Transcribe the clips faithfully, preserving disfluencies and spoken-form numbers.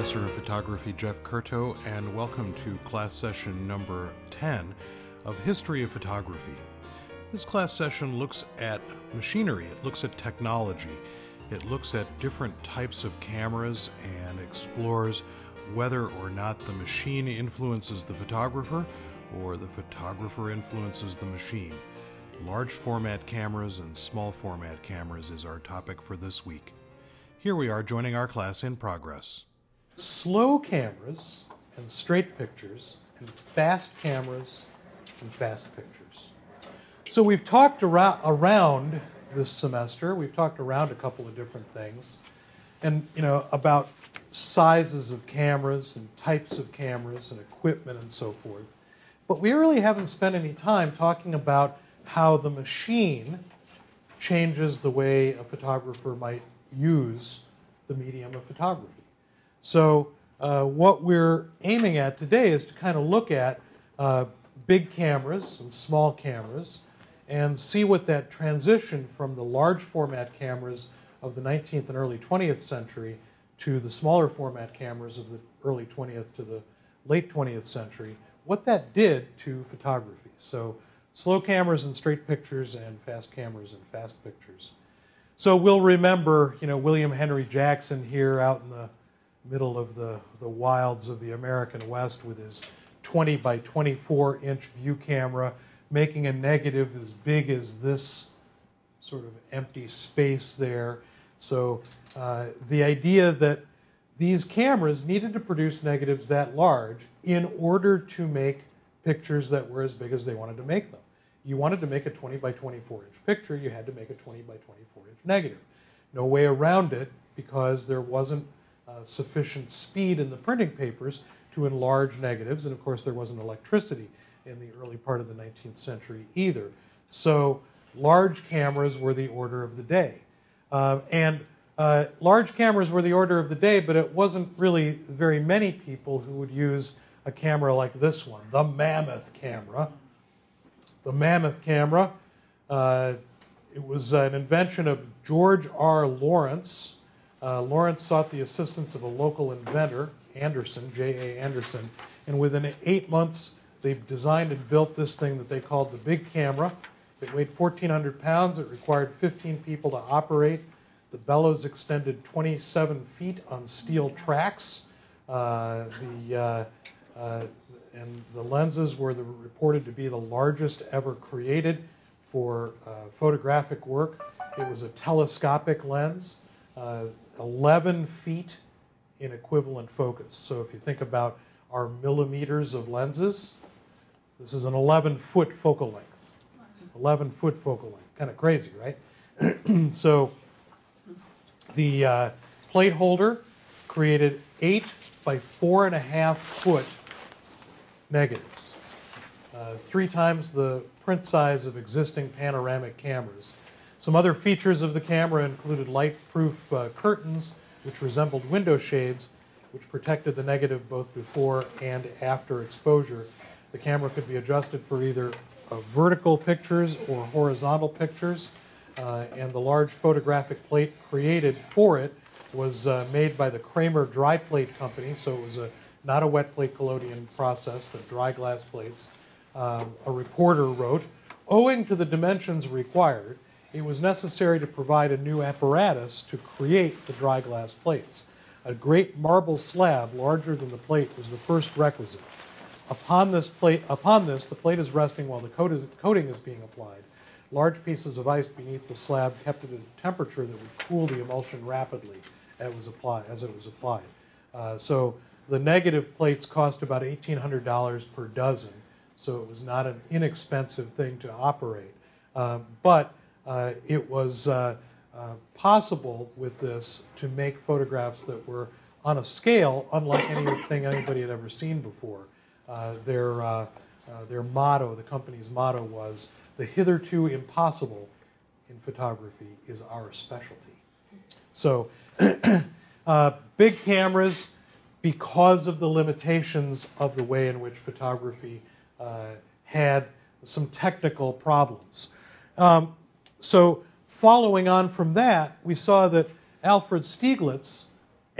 Professor of Photography Jeff Curto, and welcome to class session number ten of History of Photography. This class session looks at machinery, it looks at technology, it looks at different types of cameras and explores whether or not the machine influences the photographer or the photographer influences the machine. Large format cameras and small format cameras is our topic for this week. Here we are joining our class in progress. Slow cameras and straight pictures and fast cameras and fast pictures. So we've talked ar- around this semester, we've talked around a couple of different things, and you know, about sizes of cameras and types of cameras and equipment and so forth. But we really haven't spent any time talking about how the machine changes the way a photographer might use the medium of photography. So uh, what we're aiming at today is to kind of look at uh, big cameras and small cameras and see what that transition from the large format cameras of the nineteenth and early twentieth century to the smaller format cameras of the early twentieth to the late twentieth century, what that did to photography. So slow cameras and straight pictures and fast cameras and fast pictures. So we'll remember, you know, William Henry Jackson here out in the middle of the, the wilds of the American West with his twenty by twenty-four inch view camera, making a negative as big as this sort of empty space there. So uh, the idea that these cameras needed to produce negatives that large in order to make pictures that were as big as they wanted to make them. You wanted to make a twenty by twenty-four inch picture, you had to make a twenty by twenty-four inch negative. No way around it, because there wasn't uh, sufficient speed in the printing papers to enlarge negatives, and of course there wasn't electricity in the early part of the nineteenth century either. So large cameras were the order of the day. Uh, and uh, large cameras were the order of the day, but it wasn't really very many people who would use a camera like this one, the mammoth camera. The mammoth camera, uh, it was an invention of George R. Lawrence. Uh, Lawrence sought the assistance of a local inventor, Anderson, J A Anderson, and within eight months they designed and built this thing that they called the big camera. It weighed fourteen hundred pounds, it required fifteen people to operate. The bellows extended twenty-seven feet on steel tracks. Uh, the uh, uh, And the lenses were the, reported to be the largest ever created for uh, photographic work. It was a telescopic lens, uh, eleven feet in equivalent focus. So if you think about our millimeters of lenses, this is an eleven foot focal length. eleven foot focal length. Kind of crazy, right? So the uh, plate holder created eight by four and a half foot negatives, uh, three times the print size of existing panoramic cameras. Some other features of the camera included light-proof uh, curtains, which resembled window shades, which protected the negative both before and after exposure. The camera could be adjusted for either uh, vertical pictures or horizontal pictures, uh, and the large photographic plate created for it was uh, made by the Kramer Dry Plate Company, so it was a not a wet plate collodion process, but dry glass plates. Um, a reporter wrote, "Owing to the dimensions required, it was necessary to provide a new apparatus to create the dry glass plates. A great marble slab larger than the plate was the first requisite. Upon this, plate, upon this the plate is resting while the coat is, coating is being applied. Large pieces of ice beneath the slab kept at a temperature that would cool the emulsion rapidly as it was applied." As it was applied. Uh, so the negative plates cost about eighteen hundred dollars per dozen, so it was not an inexpensive thing to operate. Uh, but uh, it was uh, uh, possible with this to make photographs that were on a scale unlike anything anybody had ever seen before. Uh, their, uh, uh, their motto, the company's motto was, "The hitherto impossible in photography is our specialty." So uh, big cameras, because of the limitations of the way in which photography uh, had some technical problems. Um, so following on from that, we saw that Alfred Stieglitz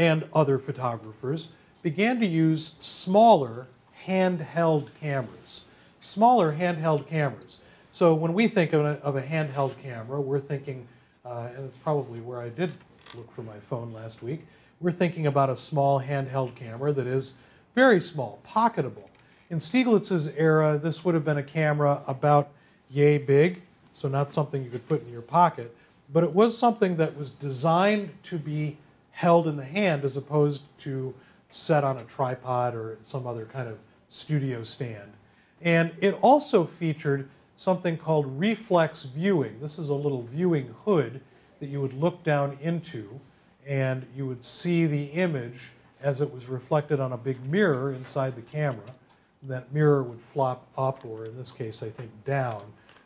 and other photographers began to use smaller handheld cameras. Smaller handheld cameras. So when we think of a, of a handheld camera, we're thinking, uh, and it's probably where I did look for my phone last week, we're thinking about a small handheld camera that is very small, pocketable. In Stieglitz's era, this would have been a camera about yay big, so not something you could put in your pocket, but it was something that was designed to be held in the hand as opposed to set on a tripod or some other kind of studio stand. And it also featured something called reflex viewing. This is a little viewing hood that you would look down into, and you would see the image as it was reflected on a big mirror inside the camera. That mirror would flop up, or in this case, I think, down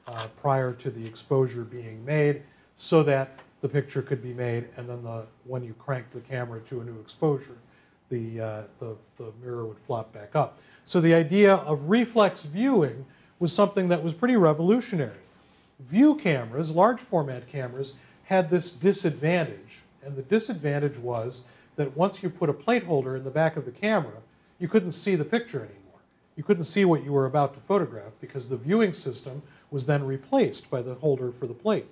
uh, prior to the exposure being made, so that the picture could be made, and then the, when you cranked the camera to a new exposure, the, uh, the, the mirror would flop back up. So the idea of reflex viewing was something that was pretty revolutionary. View cameras, large format cameras, had this disadvantage, and the disadvantage was that once you put a plate holder in the back of the camera, you couldn't see the picture anymore. You couldn't see what you were about to photograph because the viewing system was then replaced by the holder for the plate.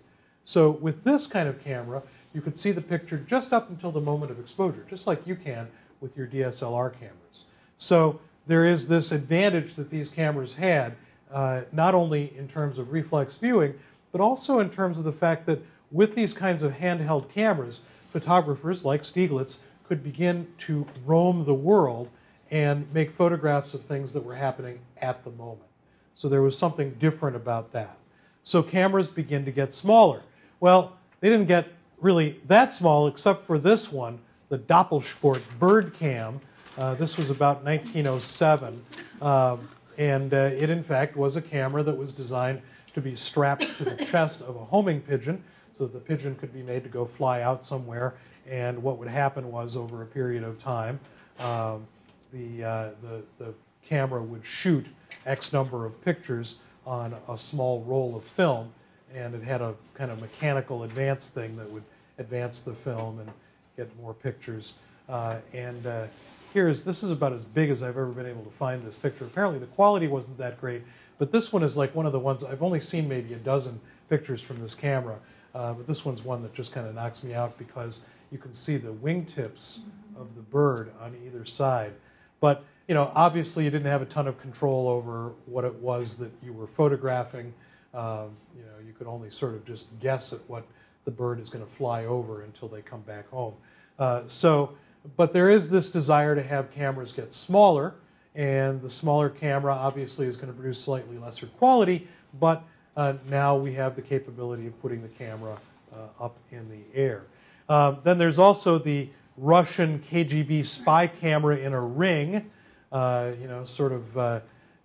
So with this kind of camera, you could see the picture just up until the moment of exposure, just like you can with your D S L R cameras. So there is this advantage that these cameras had, uh, not only in terms of reflex viewing, but also in terms of the fact that with these kinds of handheld cameras, photographers like Stieglitz could begin to roam the world and make photographs of things that were happening at the moment. So there was something different about that. So cameras begin to get smaller. Well, they didn't get really that small except for this one, the Doppelsport bird cam. Uh, this was about nineteen oh seven. Um, and uh, it, in fact, was a camera that was designed to be strapped to the chest of a homing pigeon so that the pigeon could be made to go fly out somewhere. And what would happen was, over a period of time, um, The, uh, the, the camera would shoot X number of pictures on a small roll of film, and it had a kind of mechanical advance thing that would advance the film and get more pictures. Uh, and uh, here's, this is about as big as I've ever been able to find this picture. Apparently the quality wasn't that great, but this one is like one of the ones, I've only seen maybe a dozen pictures from this camera, uh, but this one's one that just kind of knocks me out because you can see the wingtips of the bird on either side. But, you know, obviously you didn't have a ton of control over what it was that you were photographing. Um, you know, you could only sort of just guess at what the bird is going to fly over until they come back home. Uh, so, but there is this desire to have cameras get smaller, and the smaller camera obviously is going to produce slightly lesser quality, but uh, now we have the capability of putting the camera uh, up in the air. Uh, then there's also the Russian K G B spy camera in a ring, uh, you know, sort of, uh,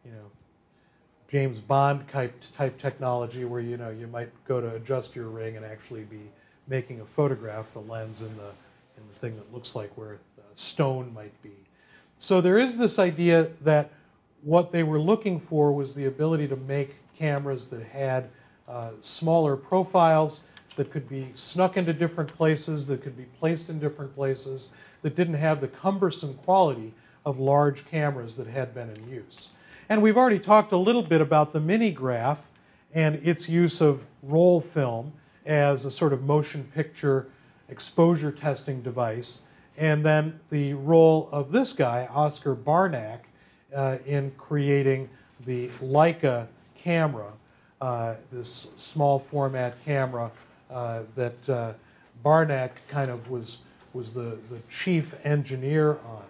you know, James Bond type, type technology where, you know, you might go to adjust your ring and actually be making a photograph, the lens and the, and the thing that looks like where a stone might be. So there is this idea that what they were looking for was the ability to make cameras that had uh, smaller profiles, that could be snuck into different places, that could be placed in different places, that didn't have the cumbersome quality of large cameras that had been in use. And we've already talked a little bit about the Minigraph and its use of roll film as a sort of motion picture exposure testing device, and then the role of this guy, Oscar Barnack, uh, in creating the Leica camera, uh, this small format camera, Uh, that uh, Barnack kind of was, was the, the chief engineer on.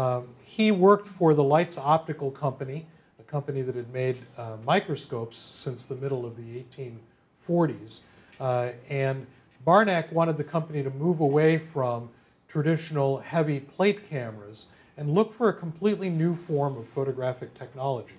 Um, he worked for the Leitz Optical Company, a company that had made uh, microscopes since the middle of the eighteen forties. Uh, and Barnack wanted the company to move away from traditional heavy plate cameras and look for a completely new form of photographic technology.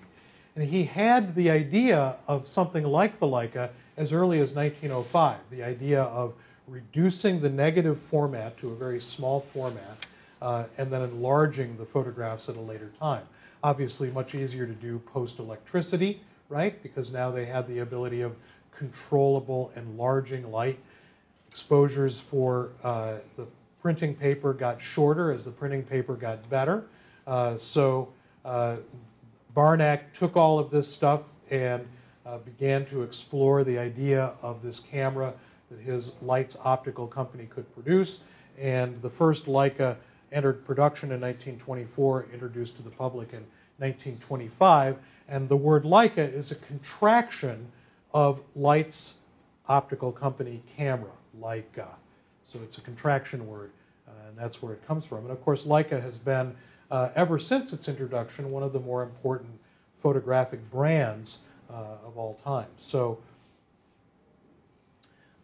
And he had the idea of something like the Leica as early as nineteen oh five, the idea of reducing the negative format to a very small format uh, and then enlarging the photographs at a later time. Obviously much easier to do post-electricity, right? Because now they had the ability of controllable enlarging light exposures for uh, the printing paper got shorter as the printing paper got better. Uh, so uh, Barnack took all of this stuff and uh, began to explore the idea of this camera that his Leitz Optical Company could produce. And the first Leica entered production in nineteen twenty-four, introduced to the public in nineteen twenty-five. And the word Leica is a contraction of Leitz Optical Company camera, Leica. So it's a contraction word, uh, and that's where it comes from. And of course, Leica has been, uh, ever since its introduction, one of the more important photographic brands uh, of all time. So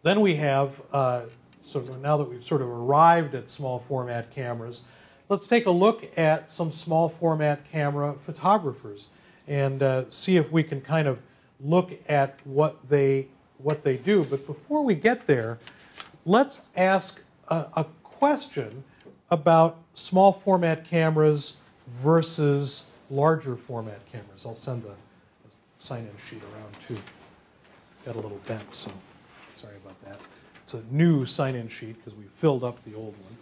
then we have, uh, so now that we've sort of arrived at small format cameras, let's take a look at some small format camera photographers and uh, see if we can kind of look at what they, what they do. But before we get there, let's ask a, a question about small format cameras versus larger format cameras. I'll send the sign-in sheet around too. Got a little bent, so sorry about that. It's a new sign-in sheet because we filled up the old one.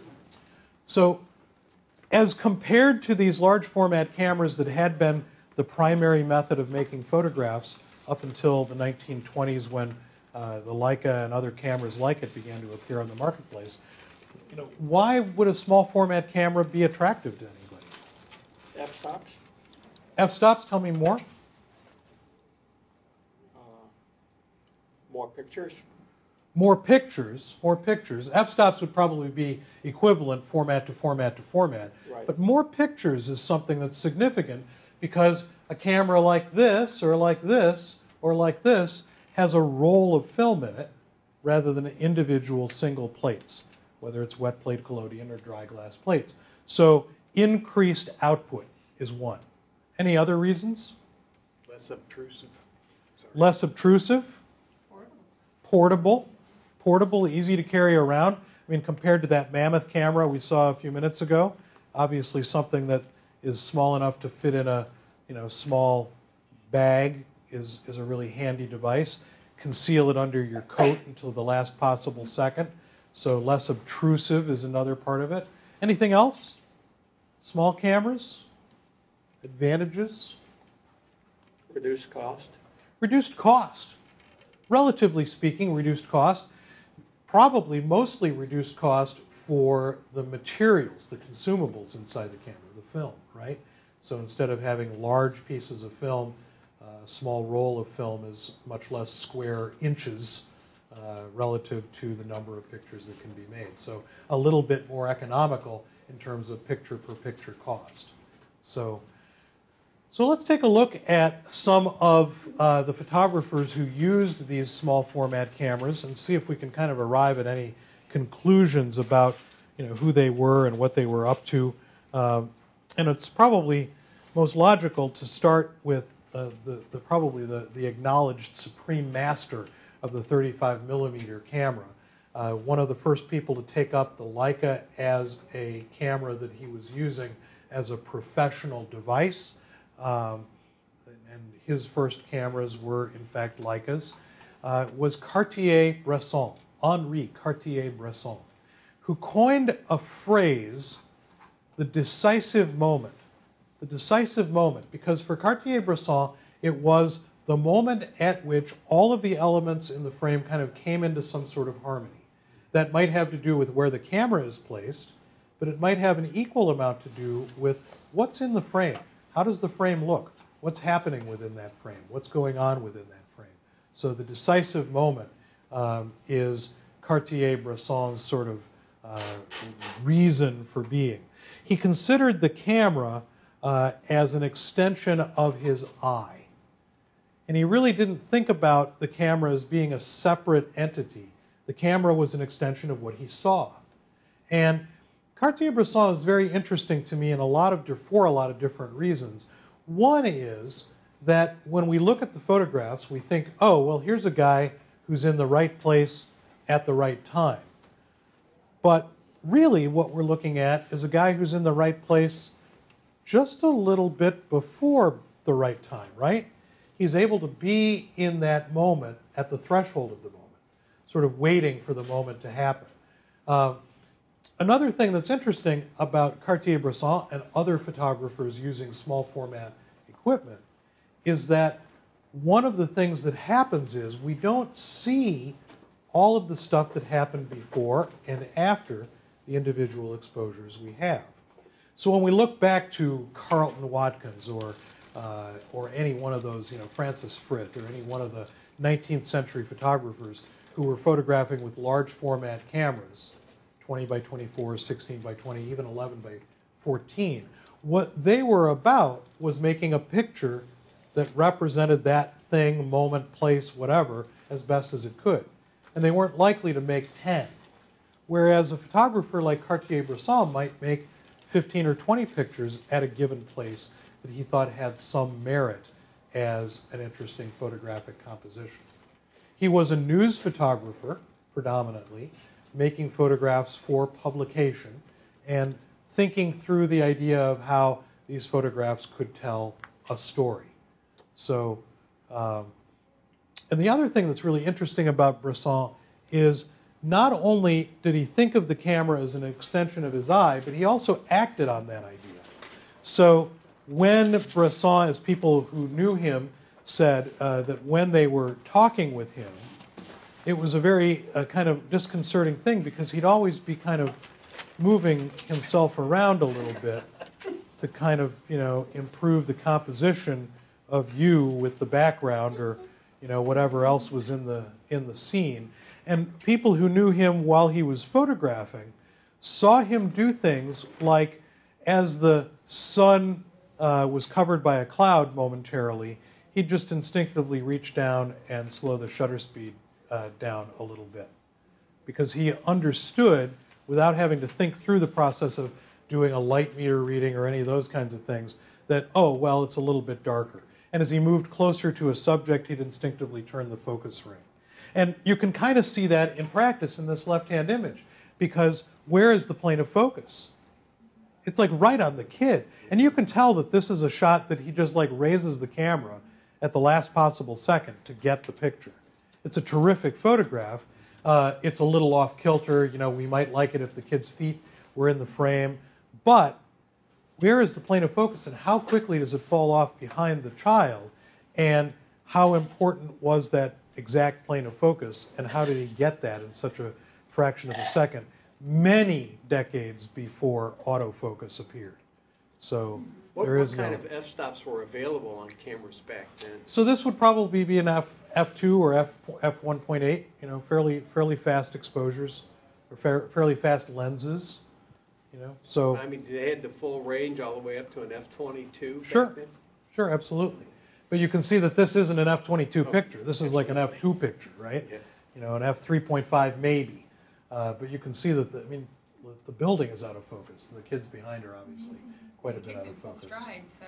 So as compared to these large format cameras that had been the primary method of making photographs up until the nineteen twenties when uh, the Leica and other cameras like it began to appear on the marketplace, you know, why would a small format camera be attractive to anybody? F-stops. F-stops, tell me more. Uh, more pictures. More pictures, more pictures. F-stops would probably be equivalent format to format to format. Right. But more pictures is something that's significant because a camera like this or like this or like this has a roll of film in it rather than individual single plates, whether it's wet plate collodion or dry glass plates. So increased output is one. Any other reasons? Less obtrusive. Sorry. Less obtrusive. Portable. Portable. Portable, easy to carry around. I mean, compared to that mammoth camera we saw a few minutes ago, obviously something that is small enough to fit in a you know, small bag is, is a really handy device. Conceal it under your coat until the last possible second. So less obtrusive is another part of it. Anything else? Small cameras? Advantages? Reduced cost. Reduced cost. Relatively speaking, reduced cost. Probably mostly reduced cost for the materials, the consumables inside the camera, the film, right? So instead of having large pieces of film, a uh, small roll of film is much less square inches uh, relative to the number of pictures that can be made. So a little bit more economical in terms of picture-per-picture cost. So, so let's take a look at some of uh, the photographers who used these small format cameras and see if we can kind of arrive at any conclusions about you know, who they were and what they were up to. Uh, and it's probably most logical to start with uh, the, the probably the, the acknowledged supreme master of the thirty-five millimeter camera. Uh, one of the first people to take up the Leica as a camera that he was using as a professional device. Um, and his first cameras were, in fact, Leicas, uh, was Cartier-Bresson, Henri Cartier-Bresson, who coined a phrase, the decisive moment. The decisive moment, because for Cartier-Bresson, it was the moment at which all of the elements in the frame kind of came into some sort of harmony. That might have to do with where the camera is placed, but it might have an equal amount to do with what's in the frame. How does the frame look? What's happening within that frame? What's going on within that frame? So the decisive moment um, is Cartier-Bresson's sort of uh, reason for being. He considered the camera uh, as an extension of his eye. And he really didn't think about the camera as being a separate entity. The camera was an extension of what he saw. And Cartier-Bresson is very interesting to me in a lot of, for a lot of different reasons. One is that when we look at the photographs, we think, oh, well, here's a guy who's in the right place at the right time. But really what we're looking at is a guy who's in the right place just a little bit before the right time, right? He's able to be in that moment at the threshold of the moment, sort of waiting for the moment to happen. Uh, Another thing that's interesting about Cartier-Bresson and other photographers using small format equipment is that one of the things that happens is we don't see all of the stuff that happened before and after the individual exposures we have. So when we look back to Carlton Watkins or, uh, or any one of those, you know, Francis Frith or any one of the nineteenth century photographers who were photographing with large format cameras, twenty by twenty-four, sixteen by twenty, even eleven by fourteen. What they were about was making a picture that represented that thing, moment, place, whatever, as best as it could. And they weren't likely to make ten. Whereas a photographer like Cartier-Bresson might make fifteen or twenty pictures at a given place that he thought had some merit as an interesting photographic composition. He was a news photographer, predominantly, making photographs for publication and thinking through the idea of how these photographs could tell a story. So, um, and the other thing that's really interesting about Bresson is not only did he think of the camera as an extension of his eye, but he also acted on that idea. So when Bresson, as people who knew him said uh, that when they were talking with him, it was a very uh, kind of disconcerting thing because he'd always be kind of moving himself around a little bit to kind of, you know, improve the composition of you with the background or, you know, whatever else was in the, in the scene. And people who knew him while he was photographing saw him do things like, as the sun uh, was covered by a cloud momentarily, he'd just instinctively reach down and slow the shutter speed Uh, down a little bit, because he understood, without having to think through the process of doing a light meter reading or any of those kinds of things, that, oh, well, it's a little bit darker. And as he moved closer to a subject, he'd instinctively turn the focus ring. And you can kind of see that in practice in this left-hand image, because where is the plane of focus? It's like right on the kid. And you can tell that this is a shot that he just like raises the camera at the last possible second to get the picture. It's a terrific photograph. Uh, it's a little off-kilter. You know, we might like it if the kid's feet were in the frame. But where is the plane of focus, and how quickly does it fall off behind the child? And how important was that exact plane of focus, and how did he get that in such a fraction of a second, many decades before autofocus appeared? So what, there is what kind no, of f-stops were available on cameras back then? So this would probably be an f f two or f f one point eight, you know, fairly fairly fast exposures, or fa fairly fast lenses, you know. So I mean, they had the full range all the way up to an f twenty-two. Sure, then? Sure, absolutely. But you can see that this isn't an f twenty-two oh, picture. This is like an f two picture, right? Yeah. You know, an f three point five maybe. Uh, but you can see that the, I mean, the building is out of focus. The kid's behind her, obviously. Mm-hmm. Quite a bit out of focus. Stride, so.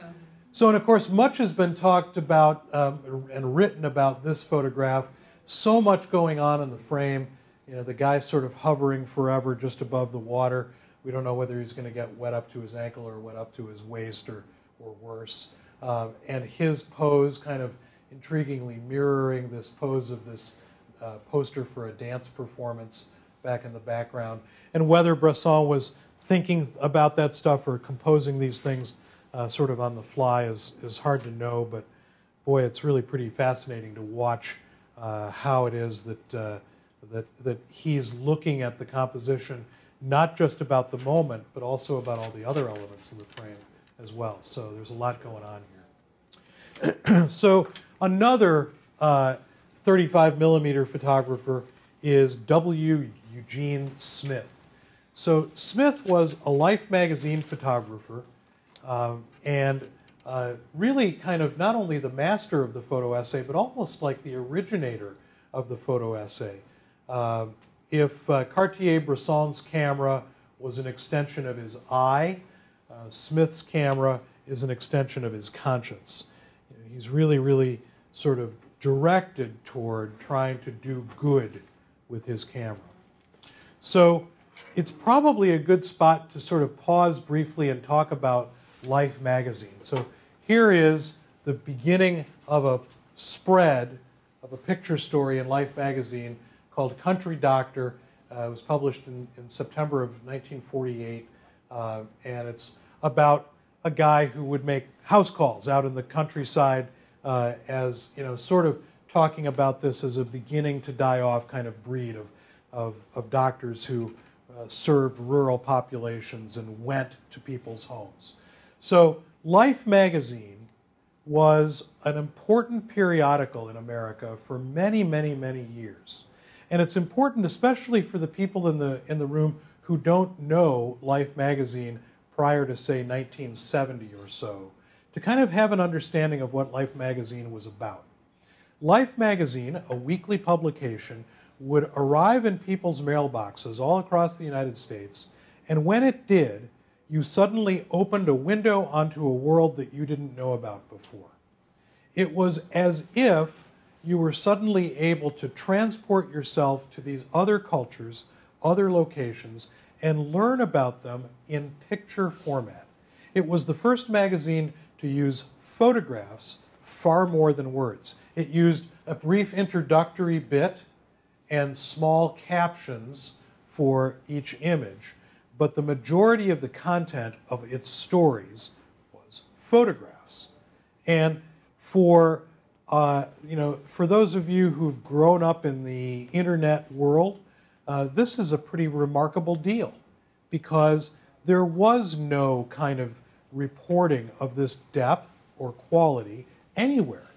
so, and of course, much has been talked about um, and written about this photograph. So much going on in the frame. You know, the guy's sort of hovering forever just above the water. We don't know whether he's going to get wet up to his ankle or wet up to his waist or, or worse. Um, and his pose kind of intriguingly mirroring this pose of this uh, poster for a dance performance back in the background. And whether Bresson was thinking about that stuff or composing these things uh, sort of on the fly is, is hard to know, but boy, it's really pretty fascinating to watch uh, how it is that, uh, that, that he's looking at the composition, not just about the moment, but also about all the other elements in the frame as well. So there's a lot going on here. So another uh, thirty-five millimeter photographer is W. Eugene Smith. So Smith was a Life magazine photographer um, and uh, really kind of not only the master of the photo essay, but almost like the originator of the photo essay. Uh, if uh, Cartier-Bresson's camera was an extension of his eye, uh, Smith's camera is an extension of his conscience. He's really, really sort of directed toward trying to do good with his camera. So it's probably a good spot to sort of pause briefly and talk about Life magazine. So here is the beginning of a spread of a picture story in Life magazine called Country Doctor, Uh, it was published in, in September of nineteen forty-eight, uh, and it's about a guy who would make house calls out in the countryside, uh, as you know, sort of talking about this as a beginning to die off kind of breed of of, of doctors who uh, served rural populations and went to people's homes. So Life magazine was an important periodical in America for many, many, many years. And it's important, especially for the people in the, in the room who don't know Life magazine prior to, say, nineteen seventy or so, to kind of have an understanding of what Life magazine was about. Life magazine, a weekly publication, would arrive in people's mailboxes all across the United States, and when it did, you suddenly opened a window onto a world that you didn't know about before. It was as if you were suddenly able to transport yourself to these other cultures, other locations, and learn about them in picture format. It was the first magazine to use photographs far more than words. It used a brief introductory bit and small captions for each image, but the majority of the content of its stories was photographs. And for Uh, you know, for those of you who've grown up in the internet world, uh, this is a pretty remarkable deal, because there was no kind of reporting of this depth or quality anywhere.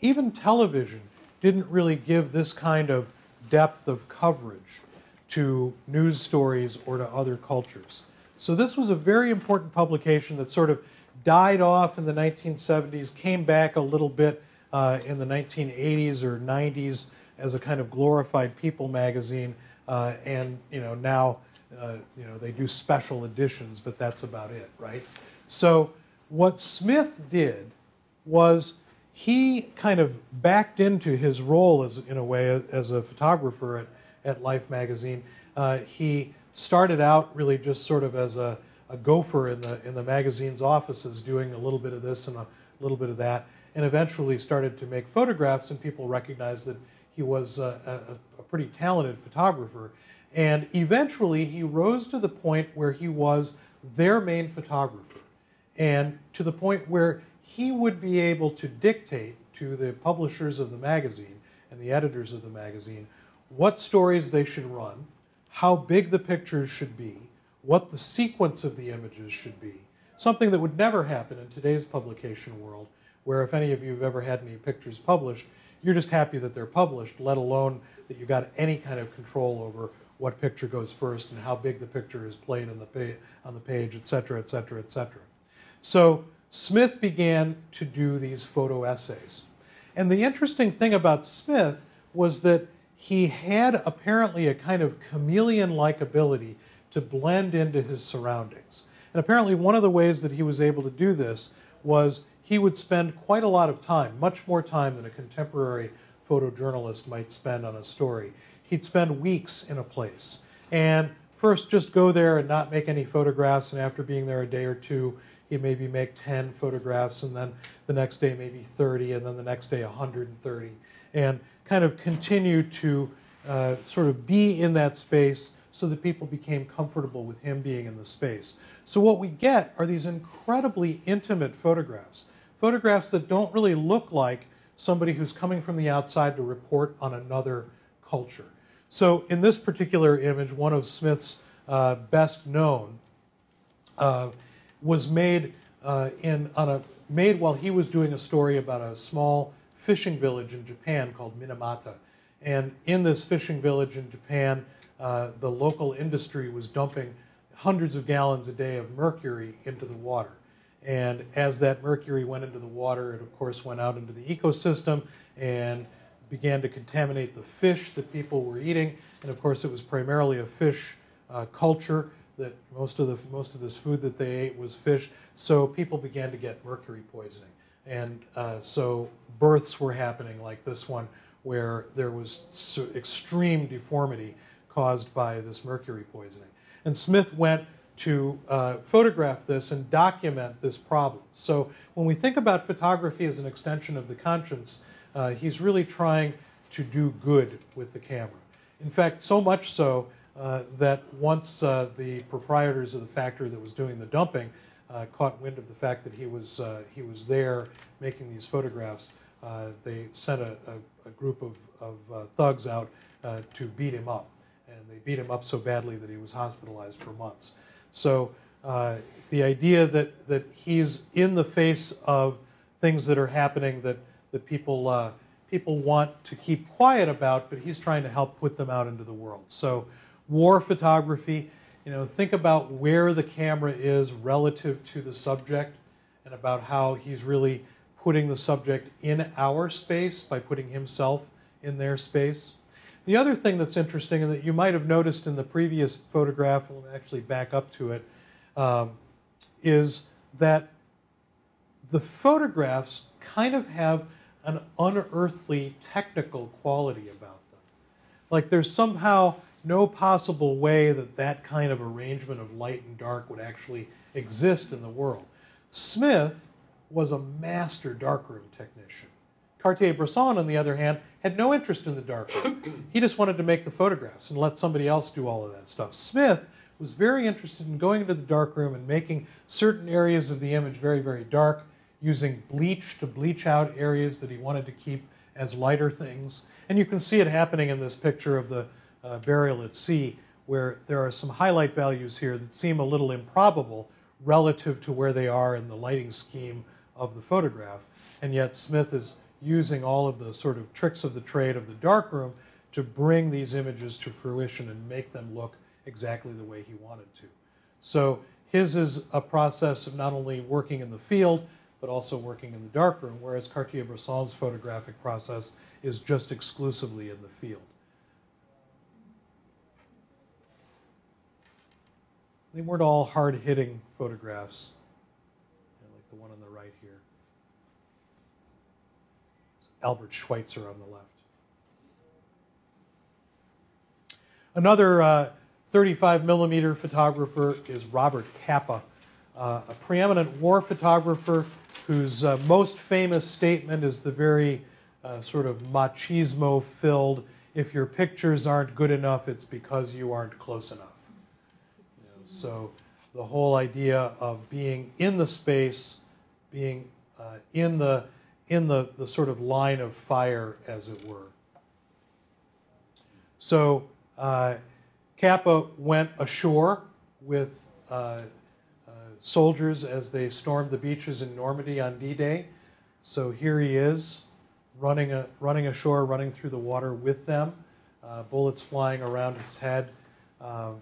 Even television didn't really give this kind of depth of coverage to news stories or to other cultures. So this was a very important publication that sort of died off in the nineteen seventies, came back a little bit Uh, in the nineteen eighties or nineties as a kind of glorified People magazine, uh, and you know now uh, you know they do special editions, but that's about it, right? So what Smith did was he kind of backed into his role as in a way as a photographer at, at Life magazine. Uh, he started out really just sort of as a, a gopher in the in the magazine's offices, doing a little bit of this and a little bit of that, and eventually started to make photographs, and people recognized that he was a, a, a pretty talented photographer. And eventually he rose to the point where he was their main photographer, and to the point where he would be able to dictate to the publishers of the magazine and the editors of the magazine what stories they should run, how big the pictures should be, what the sequence of the images should be, something that would never happen in today's publication world, where if any of you have ever had any pictures published, you're just happy that they're published, let alone that you got any kind of control over what picture goes first and how big the picture is played on the page, on the page, et cetera, et cetera, et cetera. So Smith began to do these photo essays. And the interesting thing about Smith was that he had apparently a kind of chameleon-like ability to blend into his surroundings. And apparently one of the ways that he was able to do this was he would spend quite a lot of time, much more time than a contemporary photojournalist might spend on a story. He'd spend weeks in a place and first just go there and not make any photographs, and after being there a day or two, he'd maybe make ten photographs, and then the next day maybe thirty, and then the next day one hundred thirty, and kind of continue to uh, sort of be in that space so that people became comfortable with him being in the space. So what we get are these incredibly intimate photographs. Photographs that don't really look like somebody who's coming from the outside to report on another culture. So in this particular image, one of Smith's uh, best known uh, was made uh, in on a made while he was doing a story about a small fishing village in Japan called Minamata. And in this fishing village in Japan, uh, the local industry was dumping hundreds of gallons a day of mercury into the water. And as that mercury went into the water, it of course went out into the ecosystem and began to contaminate the fish that people were eating. And of course it was primarily a fish uh, culture, that most of, the, most of this food that they ate was fish. So people began to get mercury poisoning. And uh, so births were happening like this one, where there was extreme deformity caused by this mercury poisoning. And Smith went to uh, photograph this and document this problem. So when we think about photography as an extension of the conscience, uh, he's really trying to do good with the camera. In fact, so much so uh, that once uh, the proprietors of the factory that was doing the dumping uh, caught wind of the fact that he was uh, he was there making these photographs, uh, they sent a, a, a group of, of uh, thugs out uh, to beat him up, and they beat him up so badly that he was hospitalized for months. So uh, the idea that that he's in the face of things that are happening that that people uh, people want to keep quiet about, but he's trying to help put them out into the world. So war photography, you know, think about where the camera is relative to the subject and about how he's really putting the subject in our space by putting himself in their space. The other thing that's interesting, and that you might have noticed in the previous photograph, we'll actually back up to it, um, is that the photographs kind of have an unearthly technical quality about them. Like there's somehow no possible way that that kind of arrangement of light and dark would actually exist in the world. Smith was a master darkroom technician. Cartier-Bresson, on the other hand, had no interest in the darkroom. He just wanted to make the photographs and let somebody else do all of that stuff. Smith was very interested in going into the darkroom and making certain areas of the image very, very dark, using bleach to bleach out areas that he wanted to keep as lighter things. And you can see it happening in this picture of the uh, burial at sea, where there are some highlight values here that seem a little improbable relative to where they are in the lighting scheme of the photograph. And yet Smith is using all of the sort of tricks of the trade of the darkroom to bring these images to fruition and make them look exactly the way he wanted to. So his is a process of not only working in the field, but also working in the darkroom, whereas Cartier-Bresson's photographic process is just exclusively in the field. They weren't all hard-hitting photographs, like the one on the right here. Albert Schweitzer on the left. Another uh, thirty-five millimeter photographer is Robert Capa, uh, a preeminent war photographer whose uh, most famous statement is the very uh, sort of machismo-filled, if your pictures aren't good enough, it's because you aren't close enough. You know, so the whole idea of being in the space, being uh, in the in the, the sort of line of fire, as it were. So uh, Capa went ashore with uh, uh, soldiers as they stormed the beaches in Normandy on D Day. So here he is, running, a, running ashore, running through the water with them, uh, bullets flying around his head. Uh,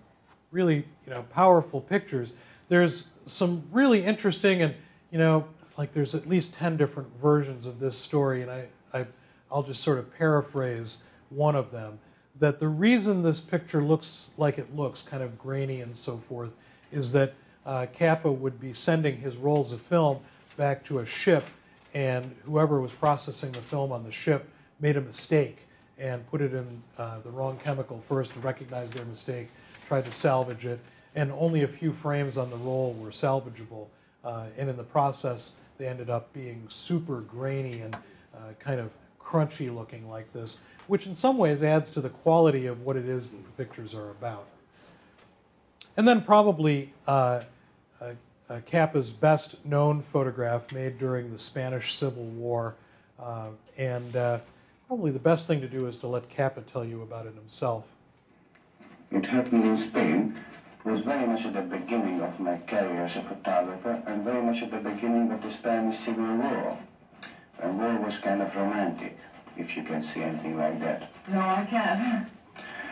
really, you know, powerful pictures. There's some really interesting and, you know, like there's at least ten different versions of this story, and I, I, I'll just sort of paraphrase one of them, that the reason this picture looks like it looks, kind of grainy and so forth, is that uh, Capa would be sending his rolls of film back to a ship, and whoever was processing the film on the ship made a mistake and put it in uh, the wrong chemical first and recognized their mistake, tried to salvage it, and only a few frames on the roll were salvageable, uh, and in the process, they ended up being super grainy and uh, kind of crunchy looking like this, which in some ways adds to the quality of what it is that the pictures are about. And then probably uh, uh, uh, Capa's best known photograph, made during the Spanish Civil War, uh, and uh, probably the best thing to do is to let Capa tell you about it himself. It happened in Spain. It was very much at the beginning of my career as a photographer and very much at the beginning of the Spanish Civil War. And war was kind of romantic, if you can see anything like that. No, I can't.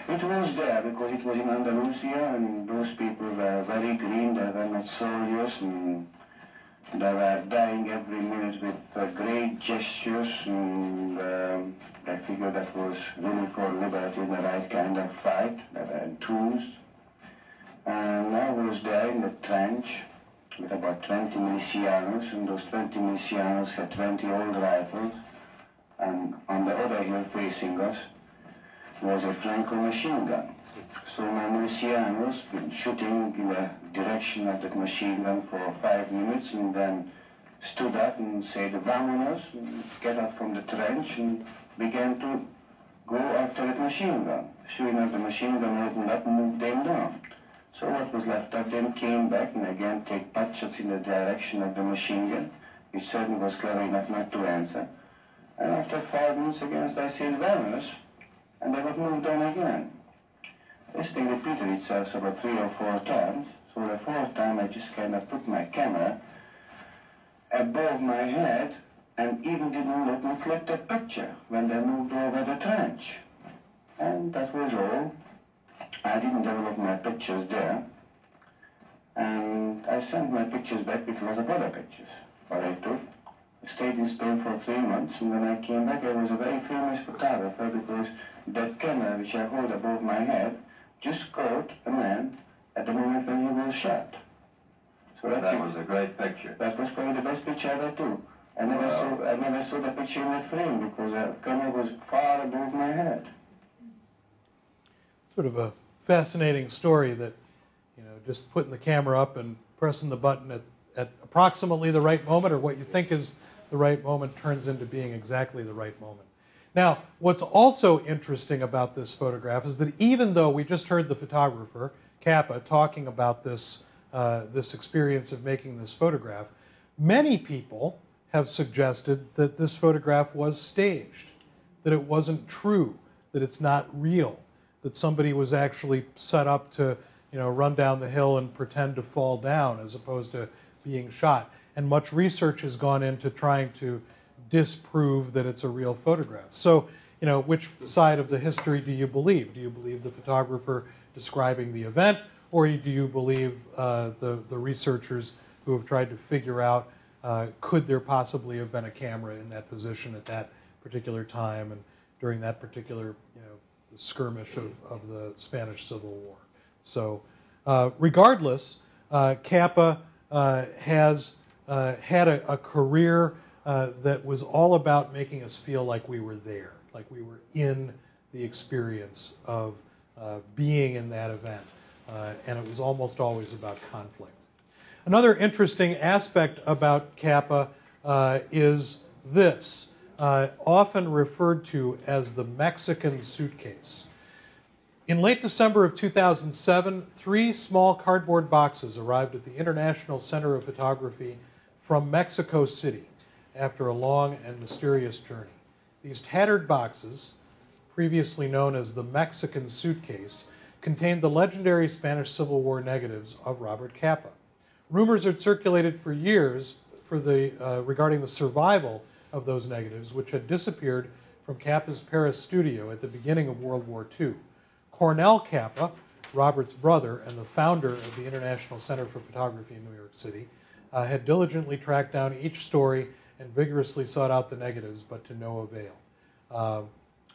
It was there because it was in Andalusia, and those people were very green, they were not soldiers, and they were dying every minute with uh, great gestures, and uh, I figured that was really for liberty, the right kind of fight. They were enthused. And I was there in the trench with about twenty milicianos, and those twenty milicianos had twenty old rifles, and on the other hill facing us was a Franco machine gun. So my milicianos been shooting in the direction of that machine gun for five minutes and then stood up and said, "Vamonos," and get up from the trench and began to go after that machine gun. Sure enough, the machine gun opened up and moved them down. So what was left of them came back and again take butt shots in the direction of the machine gun, which certainly was clever enough not to answer. And after five minutes against I said vamonos, and they were moved on again. This thing repeated itself about three or four times. So the fourth time I just kind of put my camera above my head and even didn't let me collect a picture when they moved over the trench. And that was all. I didn't develop my pictures there. And I sent my pictures back with a lot of other pictures that I took. I stayed in Spain for three months, and when I came back I was a very famous photographer because that camera which I hold above my head just caught a man at the moment when he was shot. So that, that was a great picture. That was probably the best picture I ever took. I never, wow. saw, I never saw the picture in the frame because the camera was far above my head. Sort of a fascinating story that, you know, just putting the camera up and pressing the button at, at approximately the right moment, or what you think is the right moment, turns into being exactly the right moment. Now, what's also interesting about this photograph is that even though we just heard the photographer, Capa, talking about this, uh, this experience of making this photograph, many people have suggested that this photograph was staged, that it wasn't true, that it's not real, that somebody was actually set up to, you know, run down the hill and pretend to fall down as opposed to being shot. And much research has gone into trying to disprove that it's a real photograph. So, you know, which side of the history do you believe? Do you believe the photographer describing the event, or do you believe uh, the, the researchers who have tried to figure out uh, could there possibly have been a camera in that position at that particular time and during that particular, you know, skirmish of, of the Spanish Civil War? So uh, regardless, uh, Capa uh, has uh, had a, a career uh, that was all about making us feel like we were there, like we were in the experience of Uh, being in that event, uh, and it was almost always about conflict. Another interesting aspect about Capa uh, is this, uh, often referred to as the Mexican suitcase. In late December of two thousand seven, three small cardboard boxes arrived at the International Center of Photography from Mexico City after a long and mysterious journey. These tattered boxes, previously known as the Mexican suitcase, contained the legendary Spanish Civil War negatives of Robert Capa. Rumors had circulated for years for the, uh, regarding the survival of those negatives, which had disappeared from Capa's Paris studio at the beginning of World War Two. Cornell Capa, Robert's brother and the founder of the International Center for Photography in New York City, uh, had diligently tracked down each story and vigorously sought out the negatives, but to no avail. Uh,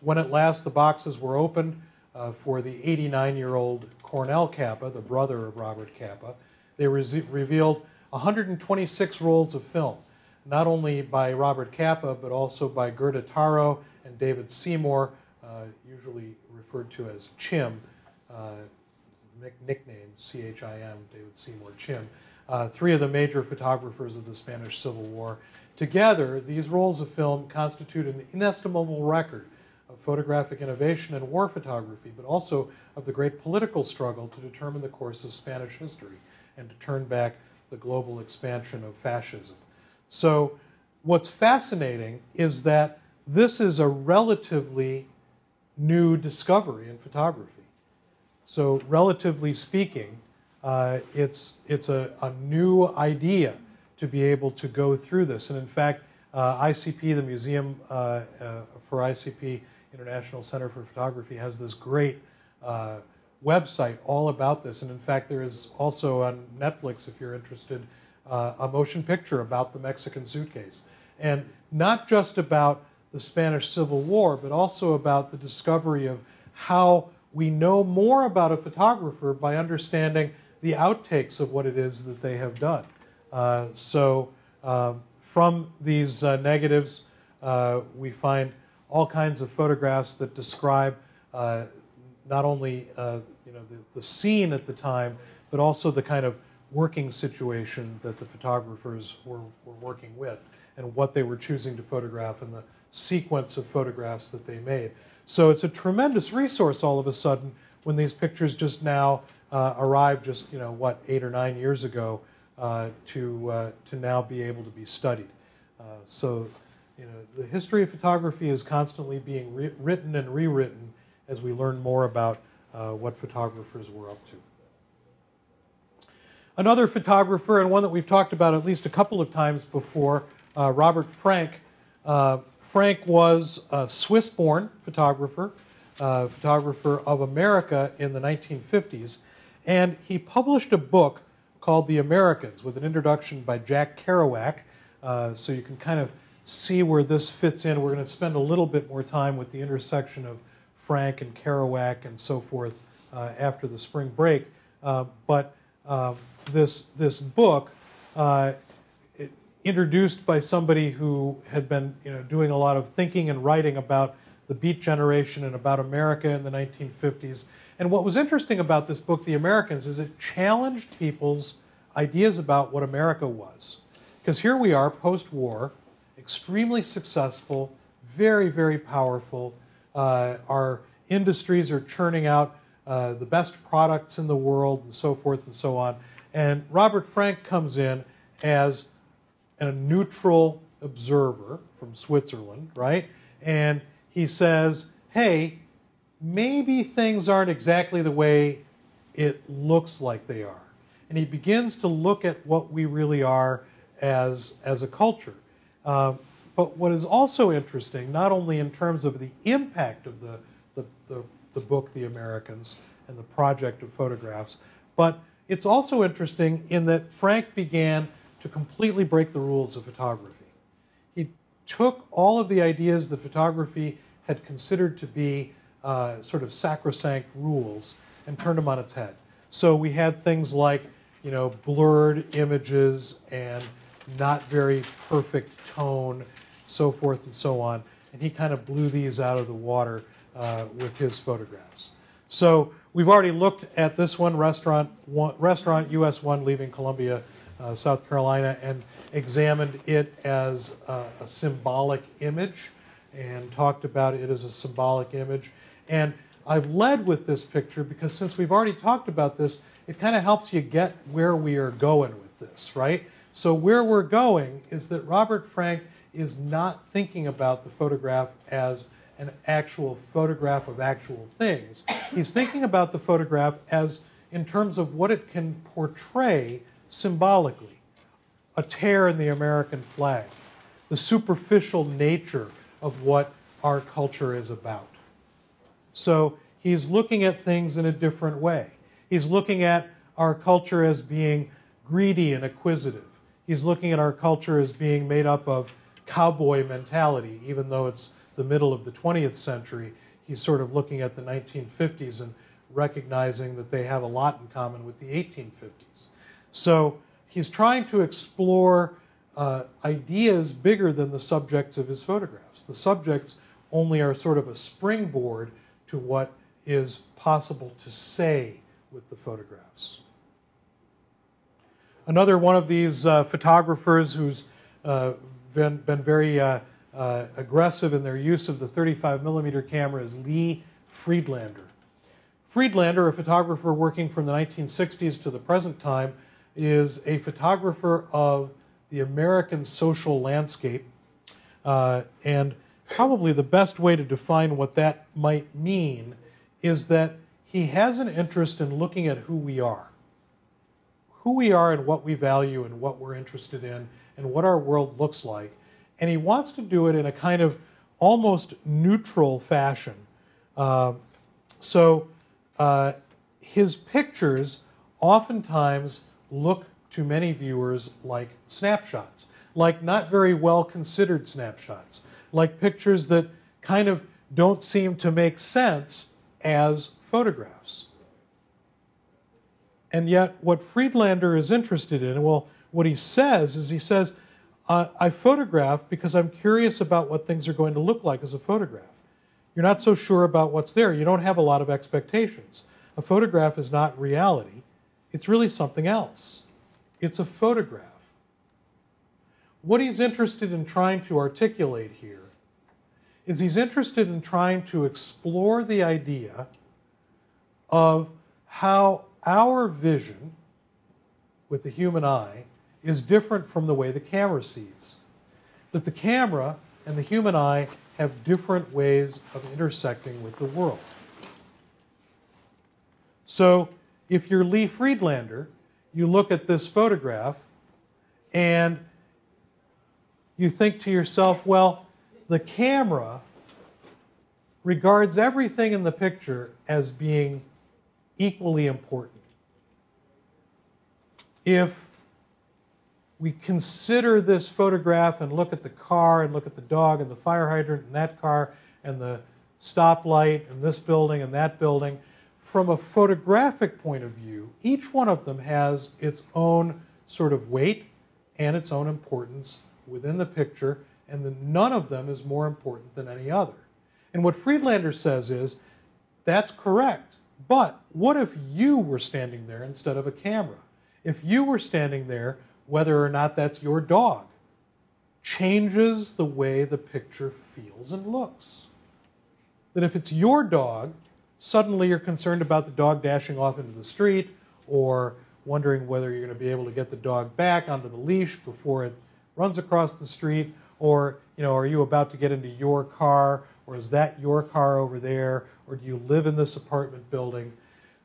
When at last the boxes were opened uh, for the eighty-nine-year-old Cornell Capa, the brother of Robert Capa, they re revealed one hundred twenty-six rolls of film, not only by Robert Capa, but also by Gerda Taro and David Seymour, uh, usually referred to as Chim, uh, nick nickname C H I M, David Seymour Chim, uh, three of the major photographers of the Spanish Civil War. Together, these rolls of film constitute an inestimable record of photographic innovation and war photography, but also of the great political struggle to determine the course of Spanish history and to turn back the global expansion of fascism. So what's fascinating is that this is a relatively new discovery in photography. So relatively speaking, uh, it's, it's a, a new idea to be able to go through this. And in fact, uh, I C P, the Museum uh, uh, for I C P, International Center for Photography, has this great uh, website all about this. And in fact, there is also on Netflix, if you're interested, uh, a motion picture about the Mexican suitcase. And not just about the Spanish Civil War, but also about the discovery of how we know more about a photographer by understanding the outtakes of what it is that they have done. Uh, so uh, from these uh, negatives, uh, we find all kinds of photographs that describe uh, not only uh, you know, the, the scene at the time, but also the kind of working situation that the photographers were, were working with and what they were choosing to photograph and the sequence of photographs that they made. So it's a tremendous resource all of a sudden when these pictures just now uh, arrived just, you know, what, eight or nine years ago uh, to, uh, to now be able to be studied. Uh, so, you know, the history of photography is constantly being re written and rewritten as we learn more about uh, what photographers were up to. Another photographer, and one that we've talked about at least a couple of times before, uh, Robert Frank. Uh, Frank was a Swiss-born photographer, uh, photographer of America in the nineteen fifties, and he published a book called The Americans with an introduction by Jack Kerouac, uh, so you can kind of see where this fits in. We're going to spend a little bit more time with the intersection of Frank and Kerouac and so forth uh, after the spring break, uh, but Uh, this, this book, uh, it, introduced by somebody who had been you know, doing a lot of thinking and writing about the Beat Generation and about America in the nineteen fifties. And what was interesting about this book, The Americans, is it challenged people's ideas about what America was. Because here we are, post-war, extremely successful, very, very powerful. Uh, our industries are churning out Uh, the best products in the world, and so forth and so on. And Robert Frank comes in as a neutral observer from Switzerland, right? And he says, hey, maybe things aren't exactly the way it looks like they are. And he begins to look at what we really are as, as a culture. Uh, but what is also interesting, not only in terms of the impact of the, the, the the book, The Americans, and the project of photographs. But it's also interesting in that Frank began to completely break the rules of photography. He took all of the ideas that photography had considered to be uh, sort of sacrosanct rules and turned them on its head. So we had things like, you know, blurred images and not very perfect tone, so forth and so on. And he kind of blew these out of the water Uh, with his photographs. So we've already looked at this one, Restaurant, one, restaurant U S one leaving Columbia, uh, South Carolina, and examined it as uh, a symbolic image and talked about it as a symbolic image. And I've led with this picture because since we've already talked about this, it kind of helps you get where we are going with this, right? So where we're going is that Robert Frank is not thinking about the photograph as an actual photograph of actual things. He's thinking about the photograph as in terms of what it can portray symbolically. A tear in the American flag, the superficial nature of what our culture is about. So he's looking at things in a different way. He's looking at our culture as being greedy and acquisitive. He's looking at our culture as being made up of cowboy mentality, even though it's the middle of the twentieth century, he's sort of looking at the nineteen fifties and recognizing that they have a lot in common with the eighteen fifties. So he's trying to explore uh, ideas bigger than the subjects of his photographs. The subjects only are sort of a springboard to what is possible to say with the photographs. Another one of these uh, photographers who's uh, been, been very uh, Uh, aggressive in their use of the thirty-five millimeter camera is Lee Friedlander. Friedlander, a photographer working from the nineteen sixties to the present time, is a photographer of the American social landscape. Uh, and probably the best way to define what that might mean is that he has an interest in looking at who we are. Who we are and what we value and what we're interested in and what our world looks like. And he wants to do it in a kind of almost neutral fashion. Uh, so uh, his pictures oftentimes look to many viewers like snapshots, like not very well considered snapshots, like pictures that kind of don't seem to make sense as photographs. And yet what Friedlander is interested in, well, what he says is he says, Uh, I photograph because I'm curious about what things are going to look like as a photograph. You're not so sure about what's there. You don't have a lot of expectations. A photograph is not reality. It's really something else. It's a photograph. What he's interested in trying to articulate here is he's interested in trying to explore the idea of how our vision with the human eye is different from the way the camera sees. That the camera and the human eye have different ways of intersecting with the world. So if you're Lee Friedlander, you look at this photograph and you think to yourself, well, the camera regards everything in the picture as being equally important. If we consider this photograph and look at the car and look at the dog and the fire hydrant and that car and the stoplight and this building and that building, from a photographic point of view, each one of them has its own sort of weight and its own importance within the picture, and the, none of them is more important than any other. And what Friedlander says is, that's correct, but what if you were standing there instead of a camera? If you were standing there, whether or not that's your dog, changes the way the picture feels and looks. That if it's your dog, suddenly you're concerned about the dog dashing off into the street, or wondering whether you're going to be able to get the dog back onto the leash before it runs across the street, or, you know, are you about to get into your car, or is that your car over there, or do you live in this apartment building?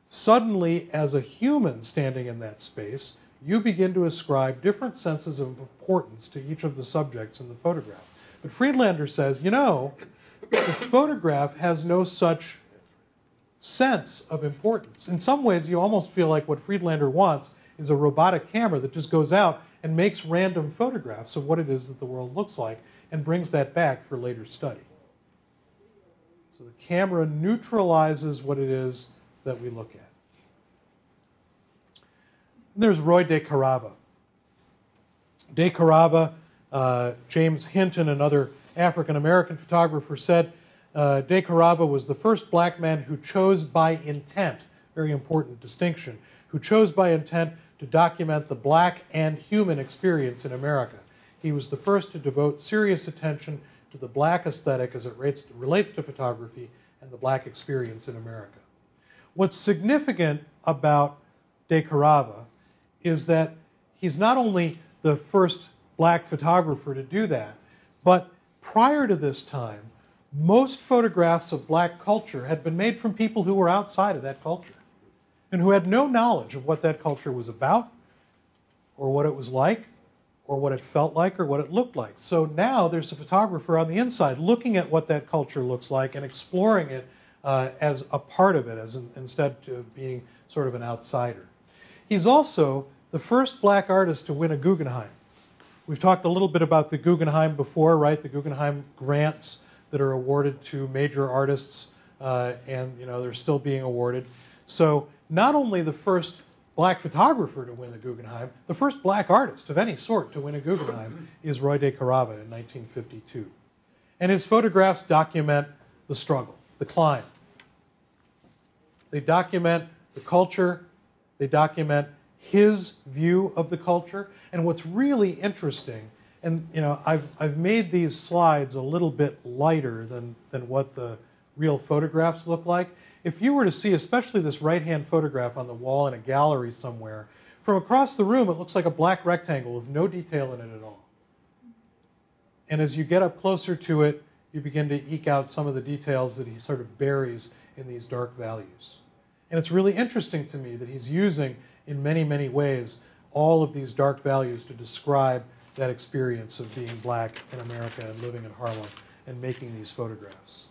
Suddenly, as a human standing in that space, you begin to ascribe different senses of importance to each of the subjects in the photograph. But Friedlander says, you know, the photograph has no such sense of importance. In some ways, you almost feel like what Friedlander wants is a robotic camera that just goes out and makes random photographs of what it is that the world looks like and brings that back for later study. So the camera neutralizes what it is that we look at. And there's Roy DeCarava. DeCarava, uh, James Hinton, another African-American photographer, said, uh, DeCarava was the first black man who chose by intent, very important distinction, who chose by intent to document the black and human experience in America. He was the first to devote serious attention to the black aesthetic as it relates to photography and the black experience in America. What's significant about DeCarava is that he's not only the first black photographer to do that, but prior to this time, most photographs of black culture had been made from people who were outside of that culture and who had no knowledge of what that culture was about, or what it was like, or what it felt like, or what it looked like. So now there's a photographer on the inside looking at what that culture looks like and exploring it uh, as a part of it, as in, instead of being sort of an outsider. He's also the first black artist to win a Guggenheim. We've talked a little bit about the Guggenheim before, right? The Guggenheim grants that are awarded to major artists, uh, and you know they're still being awarded. So not only the first black photographer to win the Guggenheim, the first black artist of any sort to win a Guggenheim is Roy DeCarava in nineteen fifty-two. And his photographs document the struggle, the climb. They document the culture, they document his view of the culture. And what's really interesting, and you know, I've, I've made these slides a little bit lighter than, than what the real photographs look like. If you were to see, especially this right-hand photograph on the wall in a gallery somewhere, from across the room it looks like a black rectangle with no detail in it at all. And as you get up closer to it, you begin to eke out some of the details that he sort of buries in these dark values. And it's really interesting to me that he's using, in many, many ways, all of these dark values to describe that experience of being black in America and living in Harlem and making these photographs.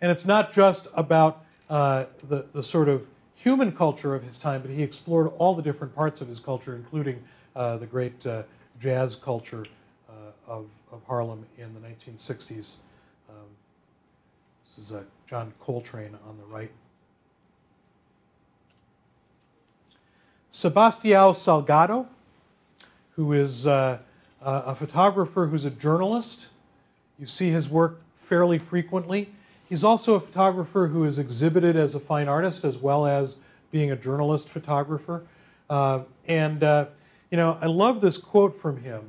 And it's not just about Uh, the, the sort of human culture of his time, but he explored all the different parts of his culture, including uh, the great uh, jazz culture uh, of, of Harlem in the nineteen sixties. Um, this is uh, John Coltrane on the right. Sebastião Salgado, who is uh, a photographer who's a journalist. You see his work fairly frequently. He's also a photographer who is exhibited as a fine artist as well as being a journalist photographer. Uh, and, uh, you know, I love this quote from him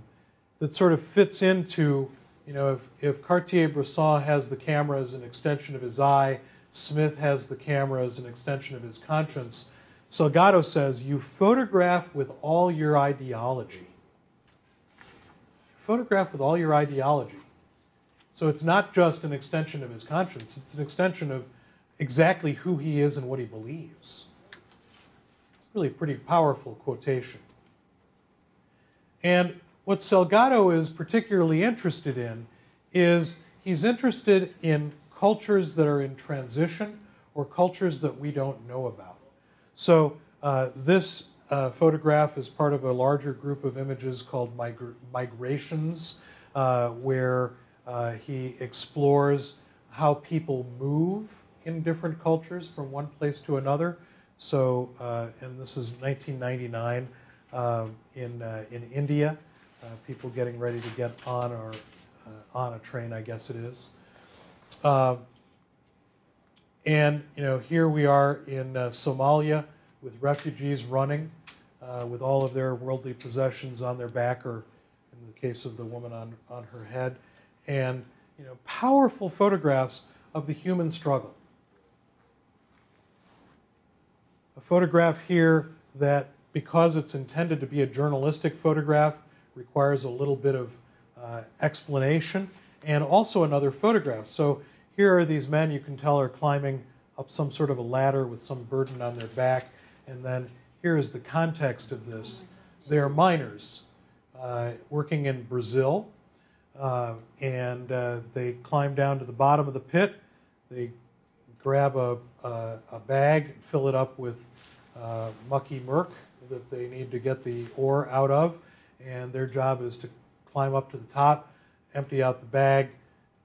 that sort of fits into You know, if, if Cartier-Bresson has the camera as an extension of his eye, Smith has the camera as an extension of his conscience, Salgado says, you photograph with all your ideology. Photograph with all your ideology. So it's not just an extension of his conscience, it's an extension of exactly who he is and what he believes. It's really a pretty powerful quotation. And what Salgado is particularly interested in is he's interested in cultures that are in transition or cultures that we don't know about. So uh, this uh, photograph is part of a larger group of images called migra migrations, uh, where uh, he explores how people move in different cultures from one place to another. So, uh, and this is nineteen ninety-nine uh, in, uh, in India. Uh, people getting ready to get on or uh, on a train, I guess it is. Uh, and you know, here we are in uh, Somalia with refugees running, uh, with all of their worldly possessions on their back, or in the case of the woman on on her head, and you know, powerful photographs of the human struggle. A photograph here that, because it's intended to be a journalistic photograph, requires a little bit of uh, explanation, and also another photograph. So here are these men, you can tell, are climbing up some sort of a ladder with some burden on their back, and then here is the context of this. They are miners uh, working in Brazil, uh, and uh, they climb down to the bottom of the pit. They grab a, a, a bag, fill it up with uh, mucky murk that they need to get the ore out of, and their job is to climb up to the top, empty out the bag,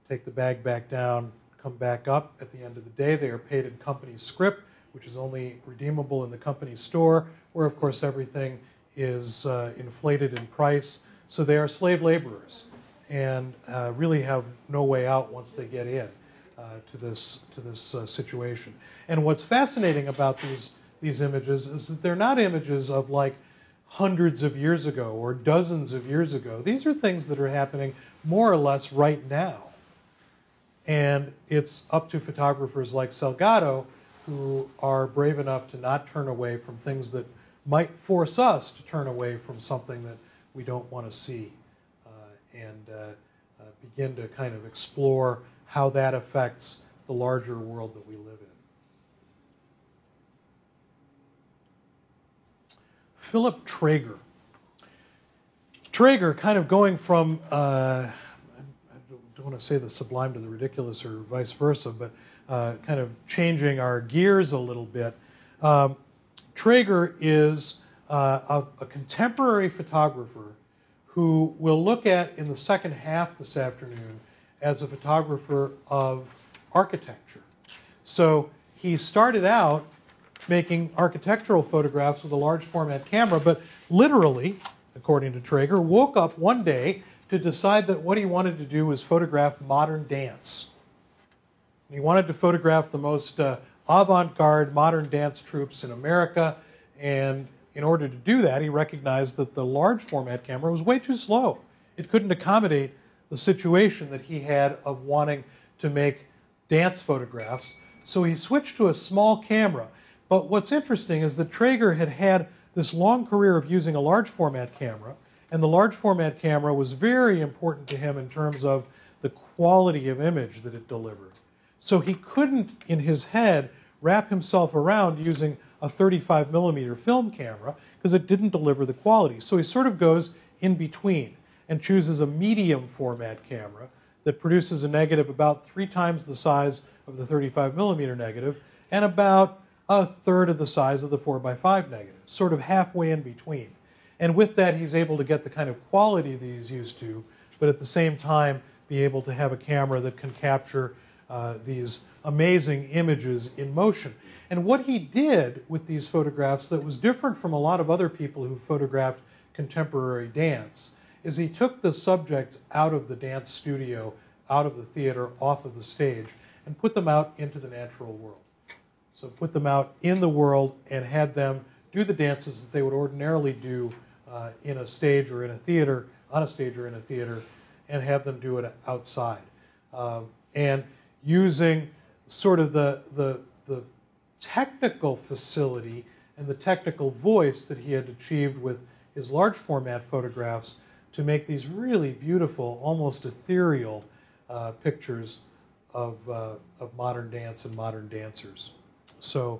take the bag back down, come back up. At the end of the day, they are paid in company scrip, which is only redeemable in the company store, where, of course, everything is uh, inflated in price. So they are slave laborers and uh, really have no way out once they get in uh, to this, to this uh, situation. And what's fascinating about these, these images is that they're not images of, like, hundreds of years ago or dozens of years ago. These are things that are happening more or less right now. And it's up to photographers like Salgado, who are brave enough to not turn away from things that might force us to turn away from something that we don't want to see, uh, and uh, uh, begin to kind of explore how that affects the larger world that we live in. Philip Trager. Trager, kind of going from, uh, I don't want to say the sublime to the ridiculous or vice versa, but uh, kind of changing our gears a little bit. Um, Trager is uh, a, a contemporary photographer who we'll look at in the second half this afternoon as a photographer of architecture. So he started out making architectural photographs with a large format camera, but literally, according to Trager, woke up one day to decide that what he wanted to do was photograph modern dance. And he wanted to photograph the most uh, avant-garde modern dance troupes in America, and in order to do that, he recognized that the large format camera was way too slow. It couldn't accommodate the situation that he had of wanting to make dance photographs, so he switched to a small camera. But what's interesting is that Trager had had this long career of using a large format camera, and the large format camera was very important to him in terms of the quality of image that it delivered. So he couldn't, in his head, wrap himself around using a thirty-five millimeter film camera because it didn't deliver the quality. So he sort of goes in between and chooses a medium format camera that produces a negative about three times the size of the thirty-five millimeter negative and about a third of the size of the four by five negative, sort of halfway in between. And with that, he's able to get the kind of quality that he's used to, but at the same time, be able to have a camera that can capture uh, these amazing images in motion. And what he did with these photographs that was different from a lot of other people who photographed contemporary dance is he took the subjects out of the dance studio, out of the theater, off of the stage, and put them out into the natural world. So put them out in the world and had them do the dances that they would ordinarily do uh, in a stage or in a theater, on a stage or in a theater, and have them do it outside. Um, and using sort of the, the, the technical facility and the technical voice that he had achieved with his large format photographs to make these really beautiful, almost ethereal uh, pictures of, uh, of modern dance and modern dancers. So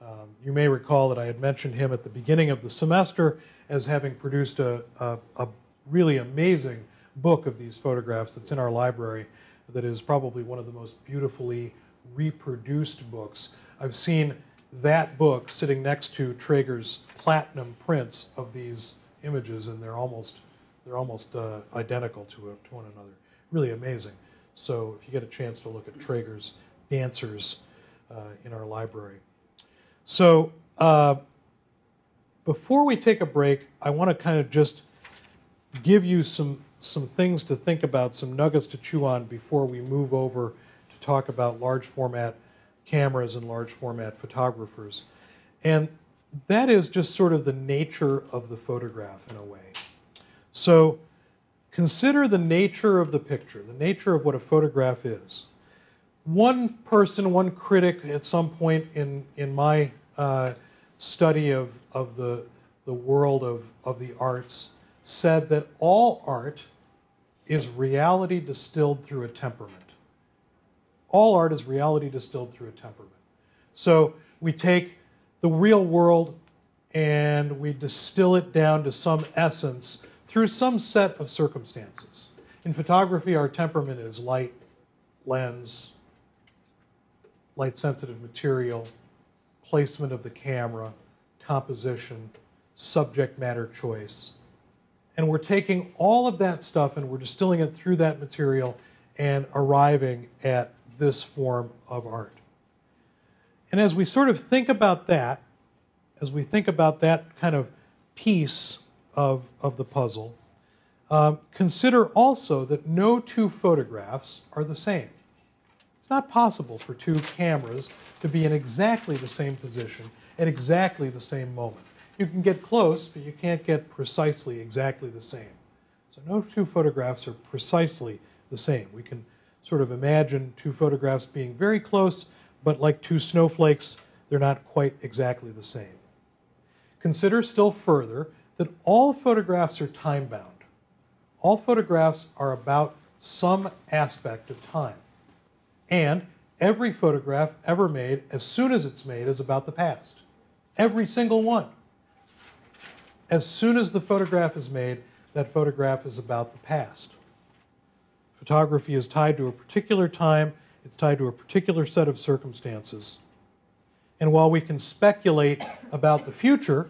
um, you may recall that I had mentioned him at the beginning of the semester as having produced a, a, a really amazing book of these photographs that's in our library that is probably one of the most beautifully reproduced books. I've seen that book sitting next to Trager's platinum prints of these images, and they're almost they're almost uh, identical to, uh, to one another. Really amazing. So if you get a chance to look at Trager's dancers uh, in our library. So uh, before we take a break, I want to kind of just give you some some things to think about, some nuggets to chew on before we move over to talk about large format cameras and large format photographers. And that is just sort of the nature of the photograph in a way. So consider the nature of the picture, the nature of what a photograph is. One person, one critic at some point in, in my uh, study of, of the, the world of, of the arts said that all art is reality distilled through a temperament. All art is reality distilled through a temperament. So we take the real world and we distill it down to some essence through some set of circumstances. In photography, our temperament is light, lens, light-sensitive material, placement of the camera, composition, subject matter choice. And we're taking all of that stuff and we're distilling it through that material and arriving at this form of art. And as we sort of think about that, as we think about that kind of piece of, of the puzzle, uh, consider also that no two photographs are the same. It's not possible for two cameras to be in exactly the same position at exactly the same moment. You can get close, but you can't get precisely exactly the same. So no two photographs are precisely the same. We can sort of imagine two photographs being very close, but like two snowflakes, they're not quite exactly the same. Consider still further that all photographs are time-bound. All photographs are about some aspect of time. And every photograph ever made, as soon as it's made, is about the past. Every single one. As soon as the photograph is made, that photograph is about the past. Photography is tied to a particular time, it's tied to a particular set of circumstances. And while we can speculate about the future,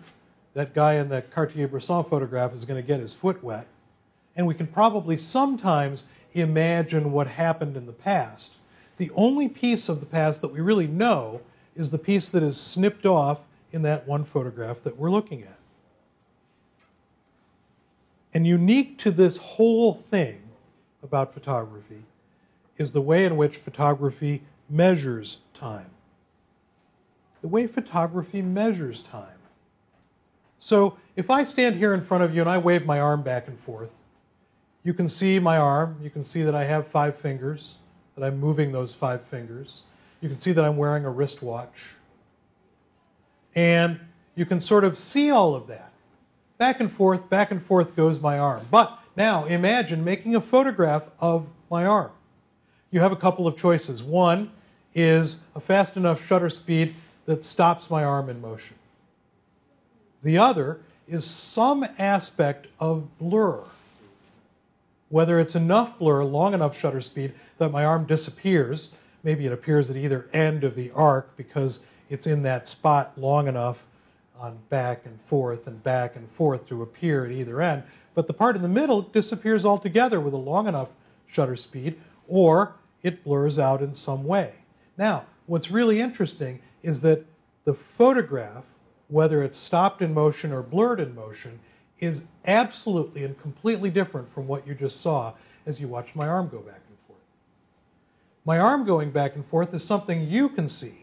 that guy in the Cartier-Bresson photograph is going to get his foot wet, and we can probably sometimes imagine what happened in the past, the only piece of the past that we really know is the piece that is snipped off in that one photograph that we're looking at. And unique to this whole thing about photography is the way in which photography measures time. The way photography measures time. So if I stand here in front of you and I wave my arm back and forth, you can see my arm, you can see that I have five fingers, that I'm moving those five fingers, you can see that I'm wearing a wristwatch, and you can sort of see all of that. Back and forth, back and forth goes my arm. But now imagine making a photograph of my arm. You have a couple of choices. One is a fast enough shutter speed that stops my arm in motion. The other is some aspect of blur, whether it's enough blur, long enough shutter speed that my arm disappears. Maybe it appears at either end of the arc because it's in that spot long enough on back and forth and back and forth to appear at either end, but the part in the middle disappears altogether with a long enough shutter speed, or it blurs out in some way. Now, what's really interesting is that the photograph, whether it's stopped in motion or blurred in motion, is absolutely and completely different from what you just saw as you watched my arm go back and forth. My arm going back and forth is something you can see.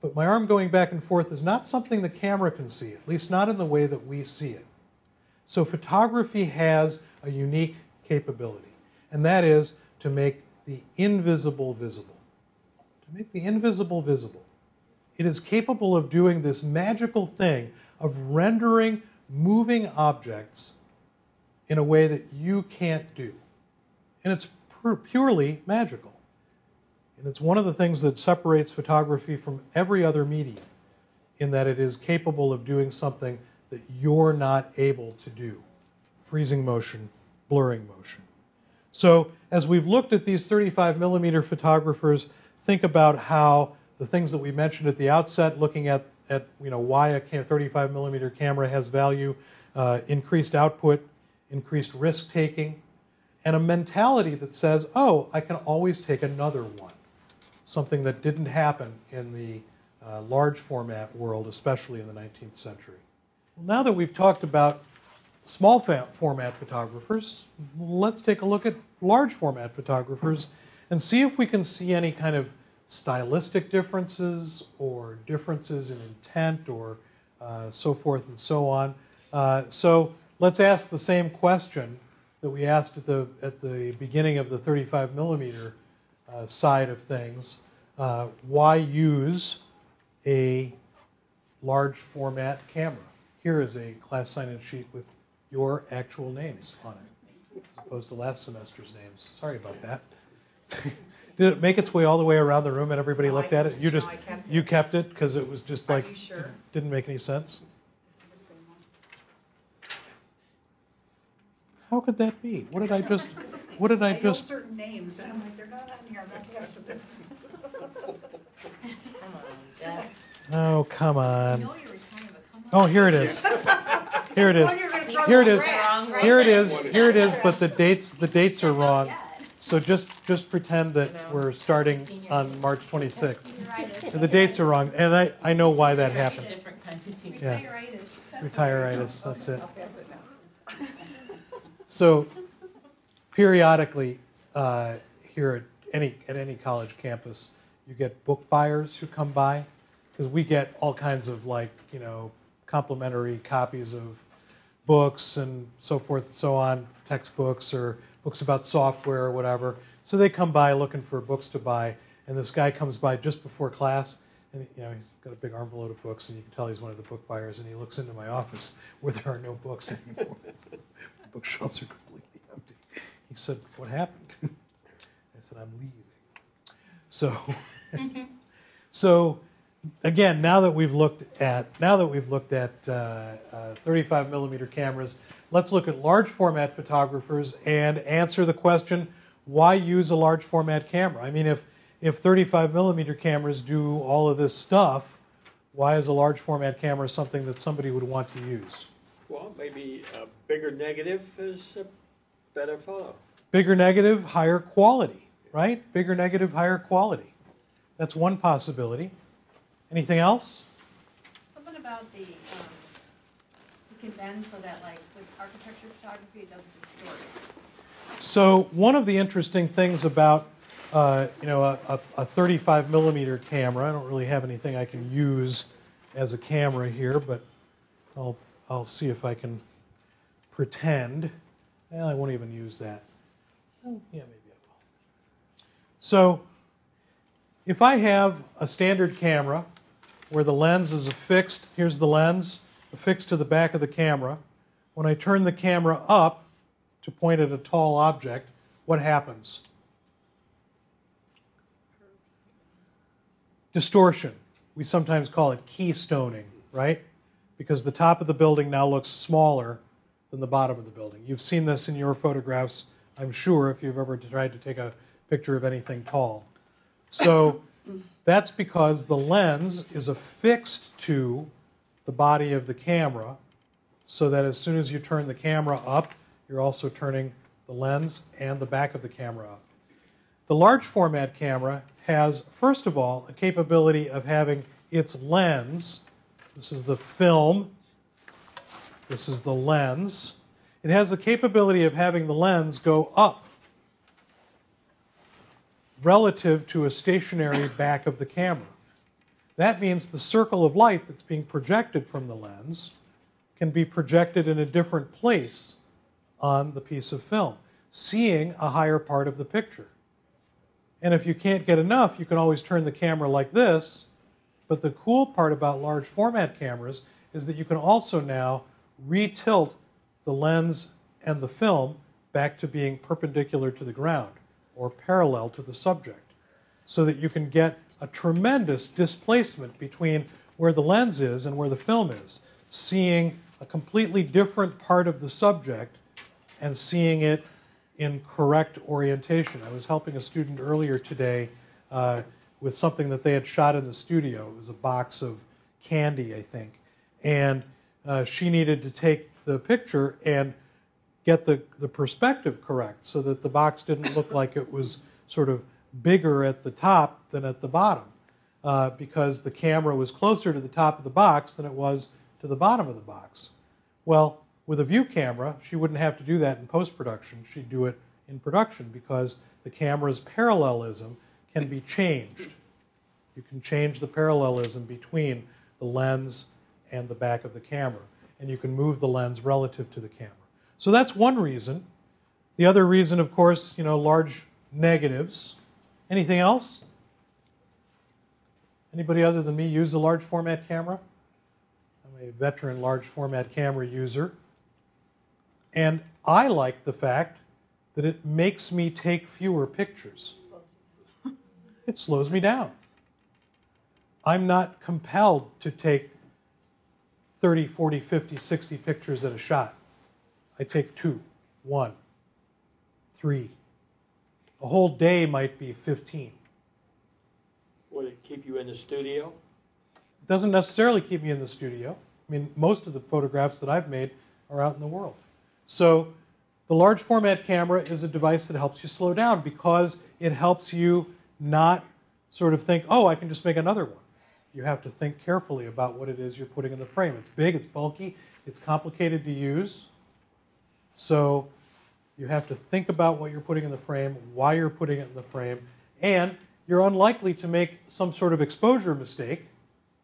But my arm going back and forth is not something the camera can see, at least not in the way that we see it. So photography has a unique capability. and that is to make the invisible visible. To make the invisible visible. It is capable of doing this magical thing of rendering moving objects in a way that you can't do. And it's purely magical. And it's one of the things that separates photography from every other medium, in that it is capable of doing something that you're not able to do. Freezing motion, blurring motion. So as we've looked at these thirty-five millimeter photographers, think about how the things that we mentioned at the outset, looking at, at you know, why a thirty-five millimeter camera has value, uh, increased output, increased risk-taking, and a mentality that says, oh, I can always take another one, something that didn't happen in the uh, large format world, especially in the nineteenth century. Well, now that we've talked about small format photographers, let's take a look at large format photographers and see if we can see any kind of stylistic differences or differences in intent or uh, so forth and so on. Uh, so let's ask the same question that we asked at the, at the beginning of the thirty-five millimeter uh, side of things. Uh, why use a large format camera? Here is a class sign-in sheet with your actual names on it, as opposed to last semester's names. Sorry about that. Did it make its way all the way around the room and everybody no, looked I at it? You just no, kept you it. kept it because it was just Are like sure? didn't, didn't make any sense. How could that be? What did I just, what did I, I just... know certain names, and I'm like, they're not on here. I'm not going to have some difference. Oh, come on. You know you're kind of a come on. Oh, here it is. Here it is. Here it is. Here it is. Here it is, but the dates, the dates are wrong. So just, just pretend that we're starting on March twenty-sixth. And the dates are wrong, and I, I know why that happened. Yeah. Retiritis, that's it. So periodically uh, here at any, at any college campus, you get book buyers who come by, because we get all kinds of like, you know, complimentary copies of books and so forth and so on, textbooks or books about software or whatever. So they come by looking for books to buy, and this guy comes by just before class, and you know, he's got a big armload of books, and you can tell he's one of the book buyers, and he looks into my office where there are no books anymore. Bookshelves are completely empty. He said, what happened? I said, I'm leaving. So, so again, now that we've looked at, now that we've looked at uh, uh, thirty-five millimeter cameras, let's look at large format photographers and answer the question, why use a large format camera? I mean, if, if thirty-five millimeter cameras do all of this stuff, why is a large format camera something that somebody would want to use? Well, maybe a bigger negative is a better photo. Bigger negative, higher quality, right? Bigger negative, higher quality. That's one possibility. Anything else? Something about the, um, you can bend so that like with architecture photography, it doesn't distort it. So one of the interesting things about, uh, you know, a, a, a thirty-five millimeter camera, I don't really have anything I can use as a camera here, but I'll... I'll see if I can pretend. Well, I won't even use that. Oh, yeah, maybe I will. So if I have a standard camera where the lens is affixed, here's the lens, affixed to the back of the camera. When I turn the camera up to point at a tall object, what happens? Distortion. We sometimes call it keystoning, right? Because the top of the building now looks smaller than the bottom of the building. You've seen this in your photographs, I'm sure, if you've ever tried to take a picture of anything tall. So that's because the lens is affixed to the body of the camera, so that as soon as you turn the camera up, you're also turning the lens and the back of the camera up. The large format camera has, first of all, a capability of having its lens. This is the film. This is the lens. It has the capability of having the lens go up relative to a stationary back of the camera. That means the circle of light that's being projected from the lens can be projected in a different place on the piece of film. seeing a higher part of the picture. And if you can't get enough, you can always turn the camera like this. But the cool part about large format cameras is that you can also now re-tilt the lens and the film back to being perpendicular to the ground or parallel to the subject, so that you can get a tremendous displacement between where the lens is and where the film is, seeing a completely different part of the subject and seeing it in correct orientation. I was helping a student earlier today uh, with something that they had shot in the studio. It was a box of candy, I think. And uh, she needed to take the picture and get the, the perspective correct so that the box didn't look like it was sort of bigger at the top than at the bottom, uh, because the camera was closer to the top of the box than it was to the bottom of the box. Well, with a view camera, she wouldn't have to do that in post-production. She'd do it in production because the camera's parallelism can be changed. You can change the parallelism between the lens and the back of the camera, and you can move the lens relative to the camera. So that's one reason. The other reason, of course, you know, large negatives. Anything else? Anybody other than me use a large format camera? I'm a veteran large format camera user. And I like the fact that it makes me take fewer pictures. It slows me down. I'm not compelled to take thirty, forty, fifty, sixty pictures at a shot. I take two, one, three. A whole day might be fifteen. Will it keep you in the studio? It doesn't necessarily keep me in the studio. I mean, most of the photographs that I've made are out in the world. So the large format camera is a device that helps you slow down because it helps you not sort of think, oh, I can just make another one. You have to think carefully about what it is you're putting in the frame. It's big, it's bulky, it's complicated to use. So you have to think about what you're putting in the frame, why you're putting it in the frame, and you're unlikely to make some sort of exposure mistake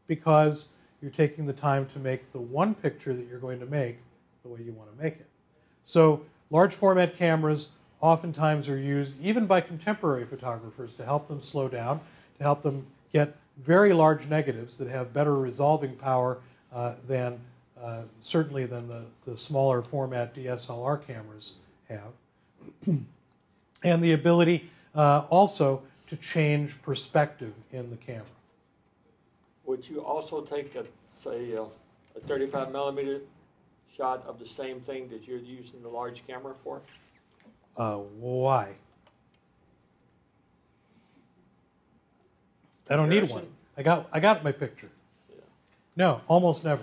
because you're taking the time to make the one picture that you're going to make the way you want to make it. So large format cameras oftentimes are used even by contemporary photographers to help them slow down, to help them get very large negatives that have better resolving power uh, than Uh, certainly than the, the smaller format D S L R cameras have. And the ability uh, also to change perspective in the camera. Would you also take, a, say, a, a thirty-five millimeter shot of the same thing that you're using the large camera for? Uh, why? I don't need one. I got, I got my picture. Yeah. No, almost never.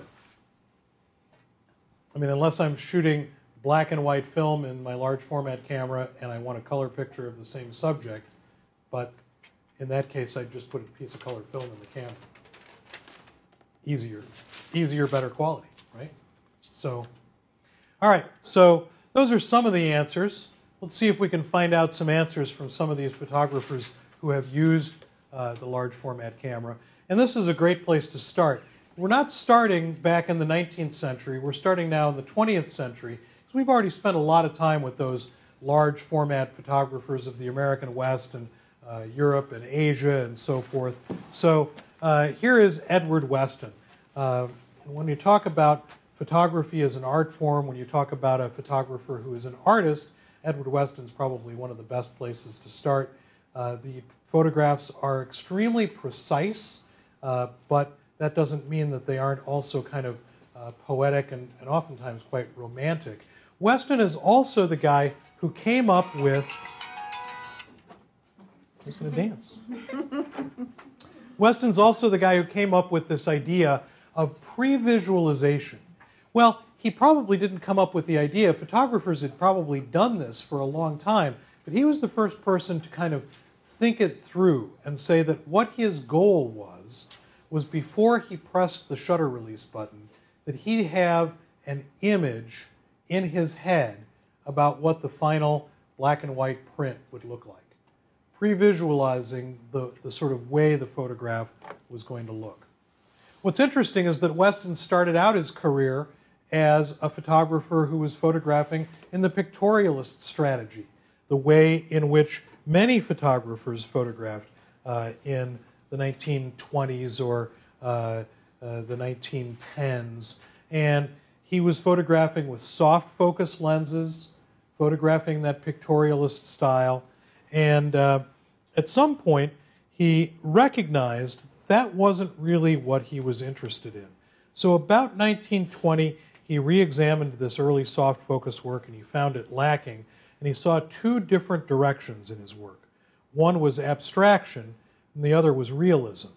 I mean, unless I'm shooting black and white film in my large format camera and I want a color picture of the same subject, but in that case, I'd just put a piece of colored film in the camera. Easier, easier, better quality, right? So, all right, so those are some of the answers. Let's see if we can find out some answers from some of these photographers who have used uh, the large format camera. And this is a great place to start. We're not starting back in the nineteenth century. We're starting now in the twentieth century. Because we've already spent a lot of time with those large format photographers of the American West and uh, Europe and Asia and so forth. So uh, here is Edward Weston. Uh, when you talk about photography as an art form, when you talk about a photographer who is an artist, Edward Weston's probably one of the best places to start. Uh, the photographs are extremely precise, uh, but that doesn't mean that they aren't also kind of uh, poetic and, and oftentimes quite romantic. Weston is also the guy who came up with... He's going to dance. Weston's also the guy who came up with this idea of pre-visualization. Well, he probably didn't come up with the idea. Photographers had probably done this for a long time, but he was the first person to kind of think it through and say that what his goal was was before he pressed the shutter release button, that he'd have an image in his head about what the final black and white print would look like, pre-visualizing the, the sort of way the photograph was going to look. What's interesting is that Weston started out his career as a photographer who was photographing in the pictorialist strategy. the way in which many photographers photographed uh, in the nineteen twenties or uh, uh, the nineteen tens. And he was photographing with soft focus lenses, photographing that pictorialist style. And uh, at some point, he recognized that wasn't really what he was interested in. So about nineteen twenty, he re-examined this early soft focus work, and he found it lacking. And he saw two different directions in his work. One was abstraction, and the other was realism.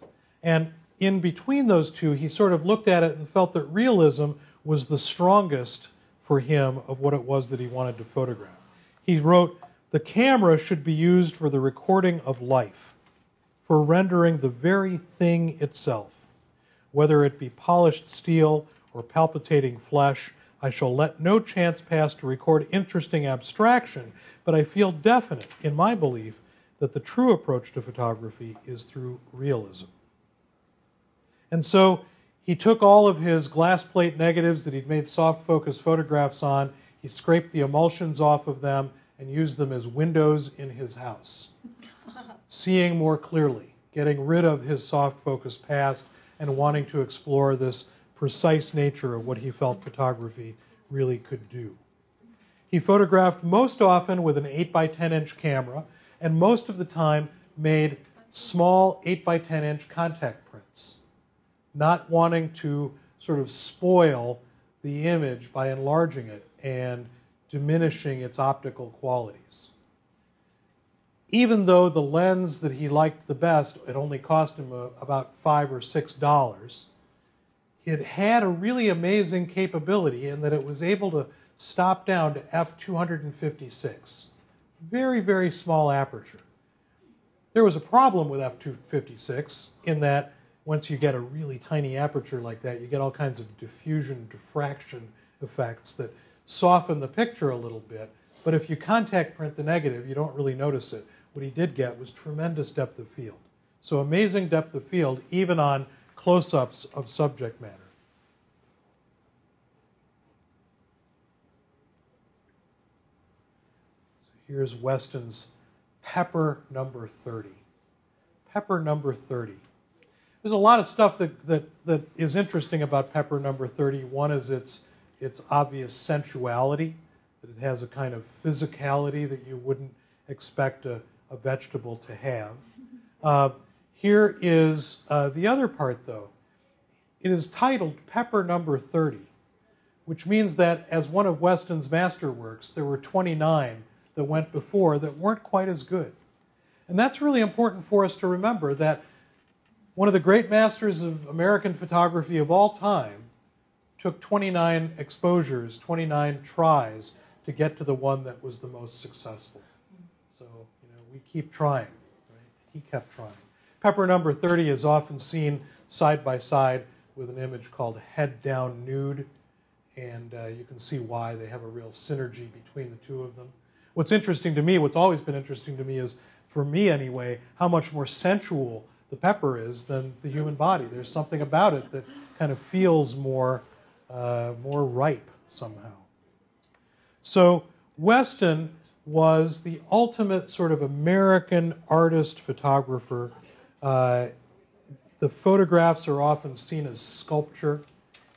And in between those two, he sort of looked at it and felt that realism was the strongest for him of what it was that he wanted to photograph. He wrote, "The camera should be used for the recording of life, for rendering the very thing itself. Whether it be polished steel or palpitating flesh, I shall let no chance pass to record interesting abstraction, but I feel definite in my belief that the true approach to photography is through realism." And so he took all of his glass plate negatives that he'd made soft focus photographs on, he scraped the emulsions off of them, and used them as windows in his house, seeing more clearly, getting rid of his soft focus past and wanting to explore this precise nature of what he felt photography really could do. He photographed most often with an eight by ten inch camera, and most of the time made small eight by ten inch contact prints, not wanting to sort of spoil the image by enlarging it and diminishing its optical qualities. Even though the lens that he liked the best, it only cost him a, about five or six dollars, it had a really amazing capability in that it was able to stop down to f two fifty-six. Very, very small aperture. There was a problem with f two fifty-six in that once you get a really tiny aperture like that, you get all kinds of diffusion, diffraction effects that soften the picture a little bit, but if you contact print the negative, you don't really notice it. What he did get was tremendous depth of field. So amazing depth of field, even on close-ups of subject matter. So here's Weston's Pepper number thirty. Pepper number thirty. There's a lot of stuff that, that, that is interesting about Pepper number thirty. One is its its obvious sensuality, that it has a kind of physicality that you wouldn't expect a, a vegetable to have. Uh, here is uh, the other part, though. It is titled Pepper Number thirty, which means that as one of Weston's masterworks, there were twenty-nine that went before that weren't quite as good. And that's really important for us to remember, that one of the great masters of American photography of all time took twenty-nine exposures, twenty-nine tries to get to the one that was the most successful. So, you know, we keep trying, right? He kept trying. Pepper number thirty is often seen side by side with an image called Head Down Nude, and uh, you can see why they have a real synergy between the two of them. What's interesting to me, what's always been interesting to me is, for me anyway, how much more sensual the pepper is than the human body. There's something about it that kind of feels more Uh, more ripe somehow. So Weston was the ultimate sort of American artist photographer. Uh, the photographs are often seen as sculpture.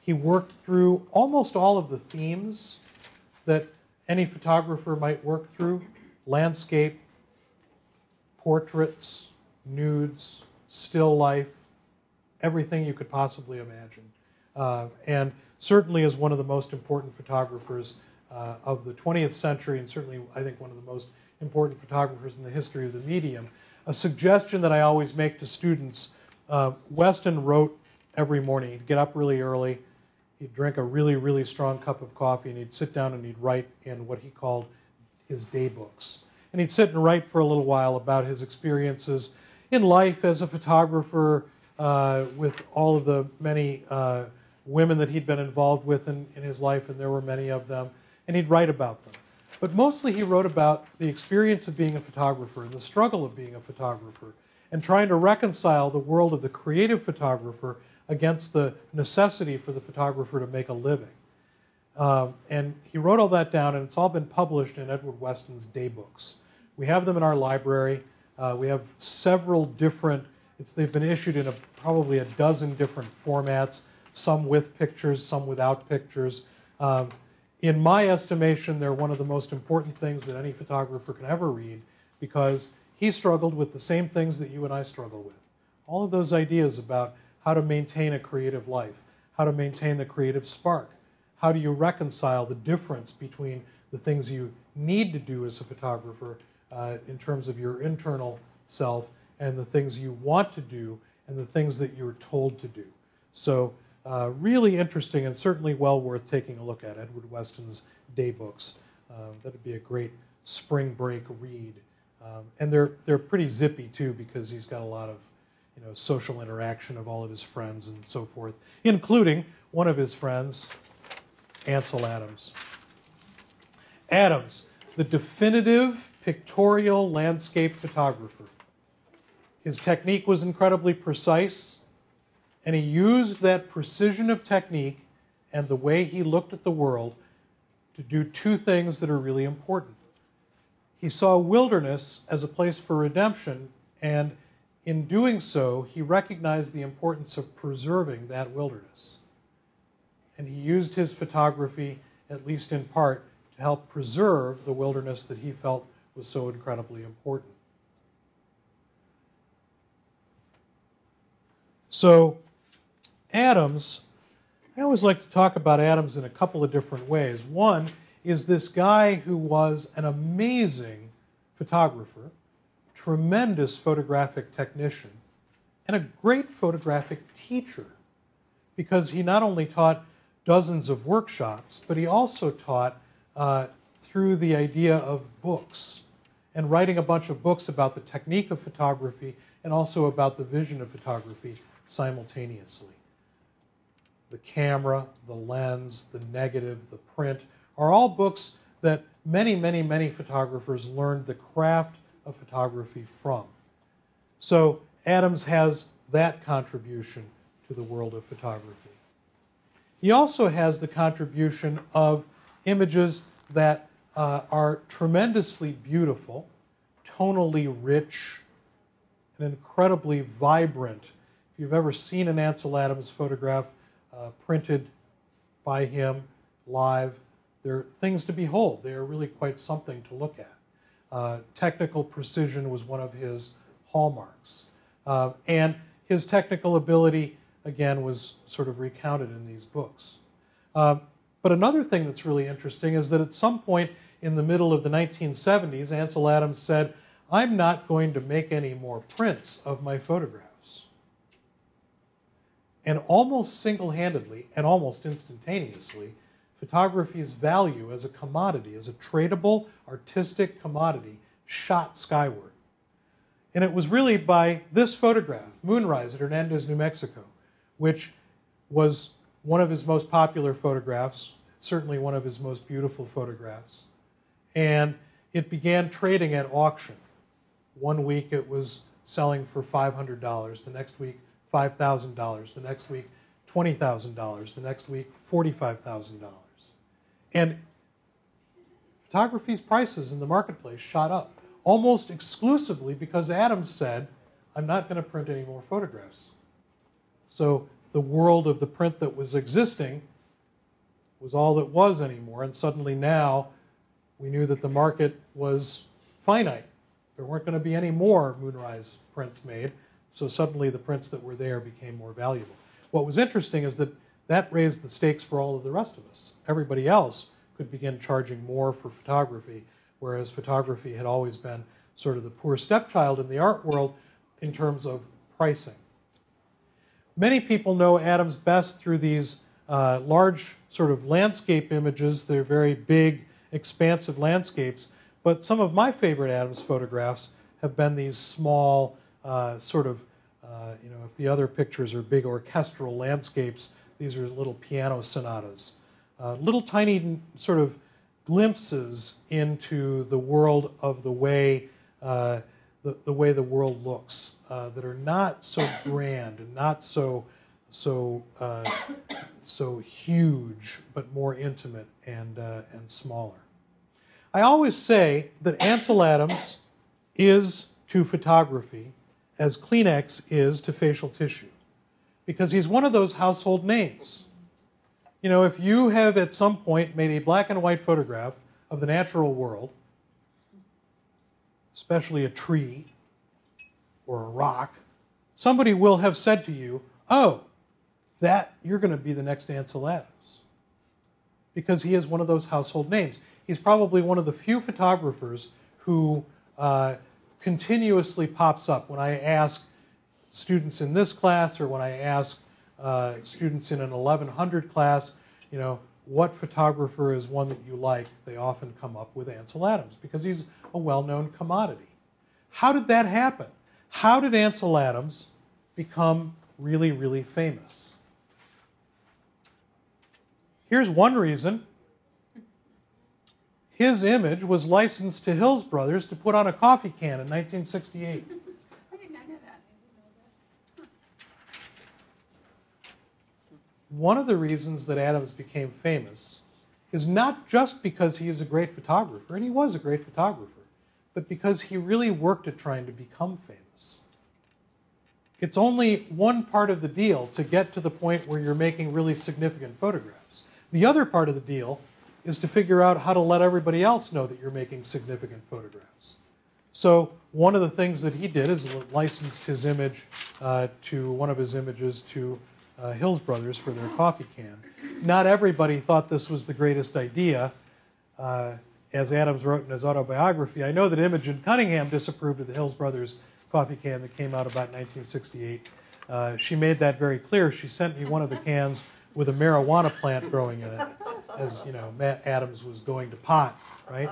He worked through almost all of the themes that any photographer might work through: landscape, portraits, nudes, still life, everything you could possibly imagine. Uh, and certainly is one of the most important photographers uh, of the twentieth century, and certainly I think one of the most important photographers in the history of the medium. A suggestion that I always make to students, uh, Weston wrote every morning. He'd get up really early, he'd drink a really, really strong cup of coffee, and he'd sit down and he'd write in what he called his day books. And he'd sit and write for a little while about his experiences in life as a photographer, uh, with all of the many uh, women that he'd been involved with in, in his life, and there were many of them, and he'd write about them. But mostly he wrote about the experience of being a photographer and the struggle of being a photographer and trying to reconcile the world of the creative photographer against the necessity for the photographer to make a living. Um, and he wrote all that down, and it's all been published in Edward Weston's day books. We have them in our library. Uh, we have several different, it's, they've been issued in a, probably a dozen different formats, some with pictures, some without pictures. Um, in my estimation, they're one of the most important things that any photographer can ever read, because he struggled with the same things that you and I struggle with. All of those ideas about how to maintain a creative life, how to maintain the creative spark, how do you reconcile the difference between the things you need to do as a photographer uh, in terms of your internal self and the things you want to do and the things that you're told to do. So uh, really interesting and certainly well worth taking a look at, Edward Weston's day books. Um, that would be a great spring break read. Um, and they're, they're pretty zippy too, because he's got a lot of you know, social interaction of all of his friends and so forth, including one of his friends, Ansel Adams. Adams, the definitive pictorial landscape photographer. His technique was incredibly precise, and he used that precision of technique and the way he looked at the world to do two things that are really important. He saw wilderness as a place for redemption, and in doing so, he recognized the importance of preserving that wilderness. And he used his photography, at least in part, to help preserve the wilderness that he felt was so incredibly important. So Adams, I always like to talk about Adams in a couple of different ways. One is this guy who was an amazing photographer, tremendous photographic technician, and a great photographic teacher, because he not only taught dozens of workshops, but he also taught uh, through the idea of books and writing a bunch of books about the technique of photography and also about the vision of photography simultaneously. The camera, the lens, the negative, the print are all books that many, many, many photographers learned the craft of photography from. So Adams has that contribution to the world of photography. He also has the contribution of images that uh, are tremendously beautiful, tonally rich, and incredibly vibrant. If you've ever seen an Ansel Adams photograph uh, printed by him live, they're things to behold. They are really quite something to look at. Uh, technical precision was one of his hallmarks. Uh, and his technical ability again, was sort of recounted in these books. Uh, but another thing that's really interesting is that at some point in the middle of the nineteen seventies, Ansel Adams said, I'm not going to make any more prints of my photographs. And almost single-handedly and almost instantaneously, photography's value as a commodity, as a tradable artistic commodity, shot skyward. And it was really by this photograph, Moonrise at Hernandez, New Mexico, which was one of his most popular photographs, certainly one of his most beautiful photographs. And it began trading at auction. One week it was selling for five hundred dollars, the next week five thousand dollars, the next week twenty thousand dollars, the next week forty-five thousand dollars. And photography's prices in the marketplace shot up, almost exclusively because Adams said, I'm not going to print any more photographs. So the world of the print that was existing was all that was anymore, and suddenly now we knew that the market was finite. There weren't going to be any more Moonrise prints made, so suddenly the prints that were there became more valuable. What was interesting is that that raised the stakes for all of the rest of us. Everybody else could begin charging more for photography, whereas photography had always been sort of the poor stepchild in the art world in terms of pricing. Many people know Adams best through these uh, large sort of landscape images. They're very big, expansive landscapes. But some of my favorite Adams photographs have been these small uh, sort of, uh, you know, if the other pictures are big orchestral landscapes, these are little piano sonatas. Uh, little tiny sort of glimpses into the world of the way uh, the, the way the world looks. Uh, that are not so grand and not so so uh, so huge, but more intimate and uh, and smaller. I always say that Ansel Adams is to photography as Kleenex is to facial tissue, because he's one of those household names. You know, if you have at some point made a black and white photograph of the natural world, especially a tree or a rock, somebody will have said to you, oh, that you're going to be the next Ansel Adams, because he is one of those household names. He's probably one of the few photographers who uh, continuously pops up. When I ask students in this class, or when I ask uh, students in an eleven hundred class, you know, what photographer is one that you like, they often come up with Ansel Adams, because he's a well-known commodity. How did that happen? How did Ansel Adams become really, really famous? Here's one reason. His image was licensed to Hills Brothers to put on a coffee can in nineteen sixty-eight. I did not know that. One of the reasons that Adams became famous is not just because he is a great photographer, and he was a great photographer, but because he really worked at trying to become famous. It's only one part of the deal to get to the point where you're making really significant photographs. The other part of the deal is to figure out how to let everybody else know that you're making significant photographs. So one of the things that he did is licensed his image uh, to one of his images to uh, Hills Brothers for their coffee can. Not everybody thought this was the greatest idea. Uh, as Adams wrote in his autobiography, I know that Image and Cunningham disapproved of the Hills Brothers coffee can that came out about nineteen sixty-eight. Uh, she made that very clear. She sent me one of the cans with a marijuana plant growing in it, as, you know, Matt Adams was going to pot, right?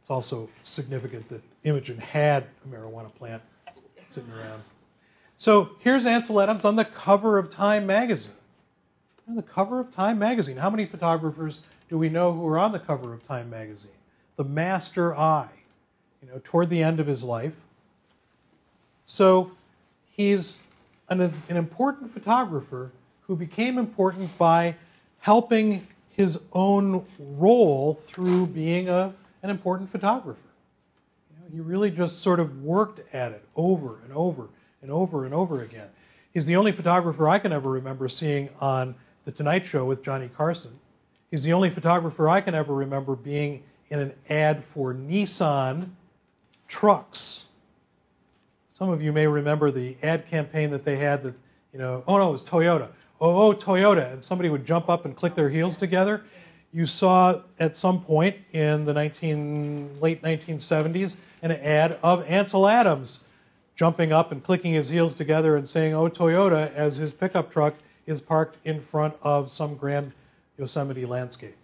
It's also significant that Imogen had a marijuana plant sitting around. So here's Ansel Adams on the cover of Time magazine. On the cover of Time magazine. How many photographers do we know who are on the cover of Time magazine? The master eye, you know, toward the end of his life. So he's an, an important photographer who became important by helping his own role through being a, an important photographer. You know, he really just sort of worked at it over and over and over and over again. He's the only photographer I can ever remember seeing on The Tonight Show with Johnny Carson. He's the only photographer I can ever remember being in an ad for Nissan trucks. Some of you may remember the ad campaign that they had that, you know, oh no, it was Toyota. Oh, oh, Toyota. And somebody would jump up and click their heels together. You saw at some point in the late nineteen seventies an ad of Ansel Adams jumping up and clicking his heels together and saying, oh, Toyota, as his pickup truck is parked in front of some grand Yosemite landscape.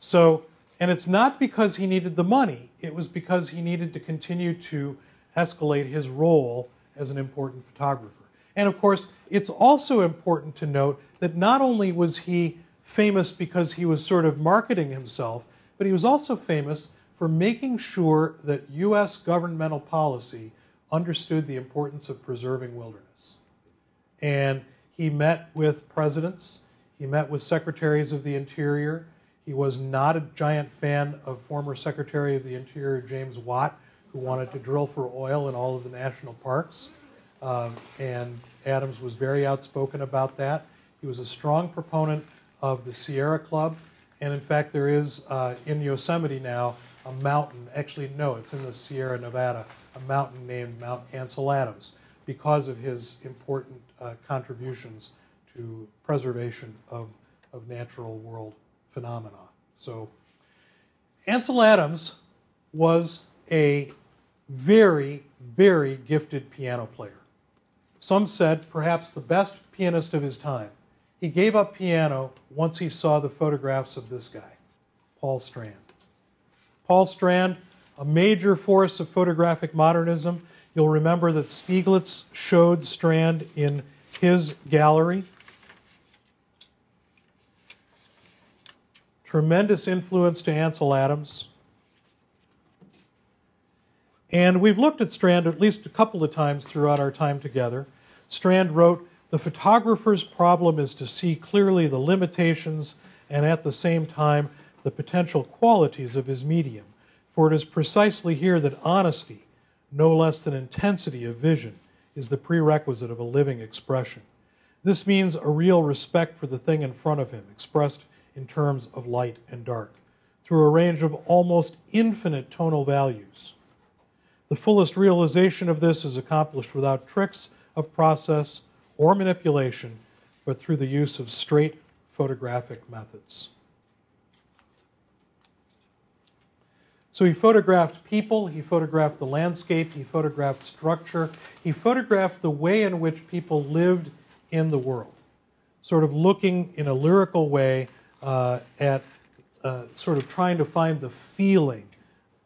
So, and it's not because he needed the money. It was because he needed to continue to escalate his role as an important photographer. And of course, it's also important to note that not only was he famous because he was sort of marketing himself, but he was also famous for making sure that U S governmental policy understood the importance of preserving wilderness. And he met with presidents, he met with secretaries of the Interior. He was not a giant fan of former Secretary of the Interior James Watt, who wanted to drill for oil in all of the national parks. Um, and Adams was very outspoken about that. He was a strong proponent of the Sierra Club. And in fact, there is uh, in Yosemite now a mountain, actually no, it's in the Sierra Nevada, a mountain named Mount Ansel Adams, because of his important uh, contributions to preservation of, of natural world phenomena. So Ansel Adams was a very, very gifted piano player. Some said perhaps the best pianist of his time. He gave up piano once he saw the photographs of this guy, Paul Strand. Paul Strand, a major force of photographic modernism. You'll remember that Stieglitz showed Strand in his gallery. Tremendous influence to Ansel Adams. And we've looked at Strand at least a couple of times throughout our time together. Strand wrote, "The photographer's problem is to see clearly the limitations and at the same time the potential qualities of his medium, for it is precisely here that honesty, no less than intensity of vision, is the prerequisite of a living expression. This means a real respect for the thing in front of him, expressed in terms of light and dark, through a range of almost infinite tonal values. The fullest realization of this is accomplished without tricks of process or manipulation, but through the use of straight photographic methods. So he photographed people, he photographed the landscape, he photographed structure, he photographed the way in which people lived in the world, sort of looking in a lyrical way uh, at uh, sort of trying to find the feeling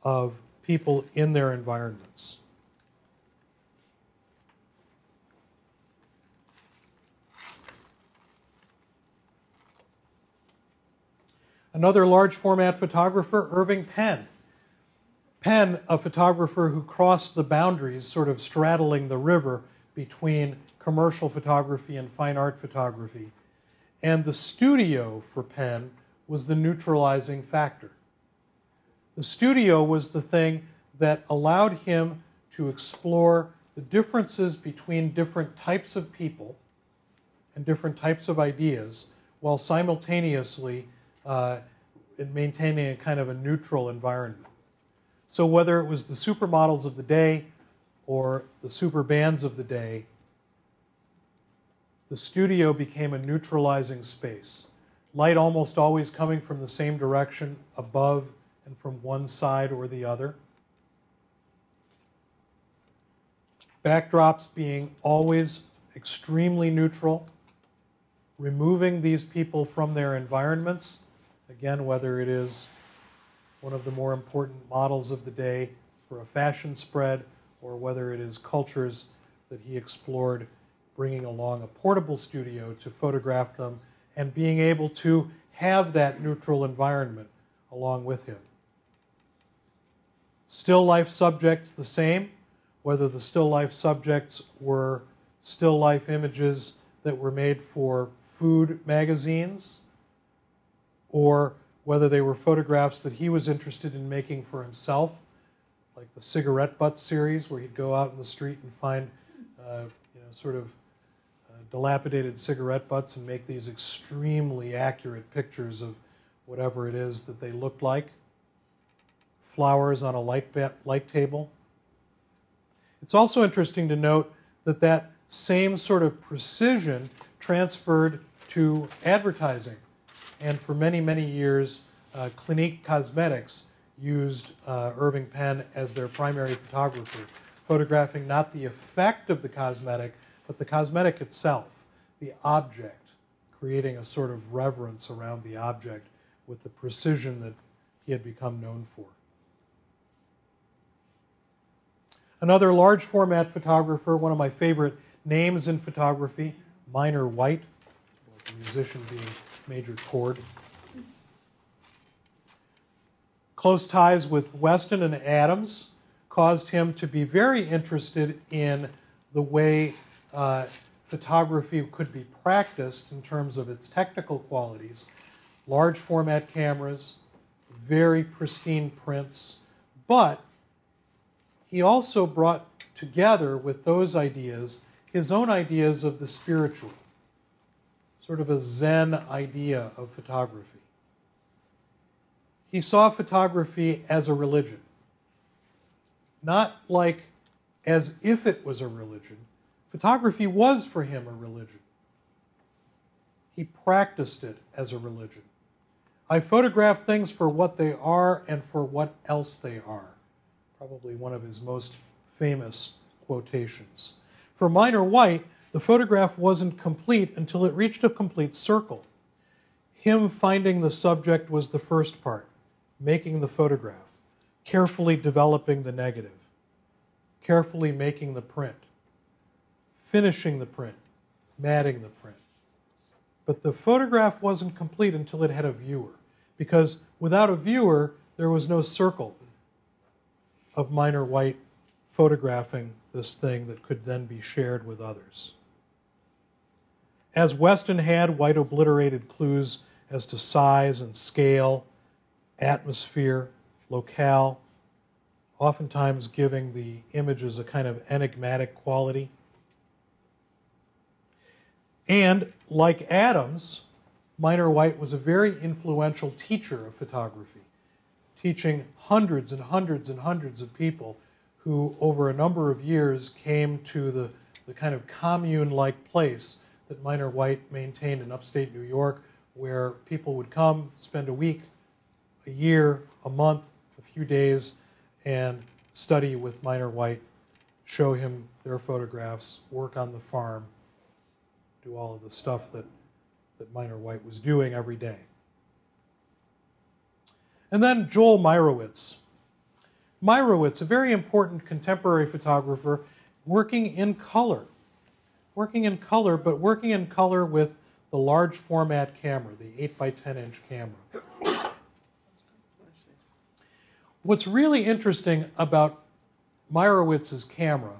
of people in their environments. Another large format photographer, Irving Penn. Penn, a photographer who crossed the boundaries, sort of straddling the river between commercial photography and fine art photography. And the studio for Penn was the neutralizing factor. The studio was the thing that allowed him to explore the differences between different types of people and different types of ideas, while simultaneously uh, maintaining a kind of a neutral environment. So whether it was the supermodels of the day or the super bands of the day, the studio became a neutralizing space. Light almost always coming from the same direction above and from one side or the other. Backdrops being always extremely neutral, removing these people from their environments. Again, whether it is one of the more important models of the day for a fashion spread, or whether it is cultures that he explored, bringing along a portable studio to photograph them and being able to have that neutral environment along with him. Still life subjects the same, whether the still life subjects were still life images that were made for food magazines, or whether they were photographs that he was interested in making for himself, like the cigarette butt series, where he'd go out in the street and find uh, you know, sort of uh, dilapidated cigarette butts and make these extremely accurate pictures of whatever it is that they looked like. Flowers on a light, light table. It's also interesting to note that that same sort of precision transferred to advertising. And for many, many years, uh, Clinique Cosmetics used uh, Irving Penn as their primary photographer, photographing not the effect of the cosmetic, but the cosmetic itself, the object, creating a sort of reverence around the object with the precision that he had become known for. Another large format photographer, one of my favorite names in photography, Minor White, the musician being Major Chord. Close ties with Weston and Adams caused him to be very interested in the way uh, photography could be practiced in terms of its technical qualities. Large format cameras, very pristine prints, but he also brought together with those ideas his own ideas of the spiritual. Sort of a Zen idea of photography. He saw photography as a religion, not like as if it was a religion. Photography was for him a religion. He practiced it as a religion. I photograph things for what they are and for what else they are. Probably one of his most famous quotations. For Minor White, the photograph wasn't complete until it reached a complete circle. Him finding the subject was the first part, making the photograph, carefully developing the negative, carefully making the print, finishing the print, matting the print. But the photograph wasn't complete until it had a viewer, because without a viewer, there was no circle of Minor White photographing this thing that could then be shared with others. As Weston had, White obliterated clues as to size and scale atmosphere, locale, oftentimes giving the images a kind of enigmatic quality. And like Adams, Minor White was a very influential teacher of photography, teaching hundreds and hundreds and hundreds of people who over a number of years came to the, the kind of commune-like place that Minor White maintained in upstate New York, where people would come, spend a week, a year, a month, a few days, and study with Minor White, show him their photographs, work on the farm, do all of the stuff that, that Minor White was doing every day. And then Joel Meyerowitz. Meyerowitz, a very important contemporary photographer, working in color. Working in color, but working in color with the large format camera, the eight by ten inch camera. What's really interesting about Meyerowitz's camera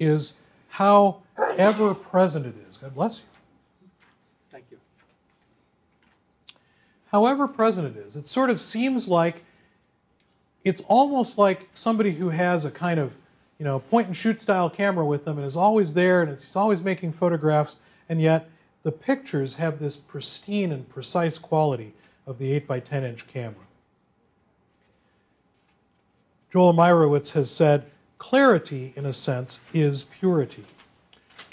is how ever present it is. God bless you. Thank you. However present it is, it sort of seems like it's almost like somebody who has a kind of, you know, point-and-shoot style camera with them and is always there and it's always making photographs, and yet the pictures have this pristine and precise quality of the eight by ten inch camera. Joel Meyerowitz has said, "Clarity, in a sense, is purity."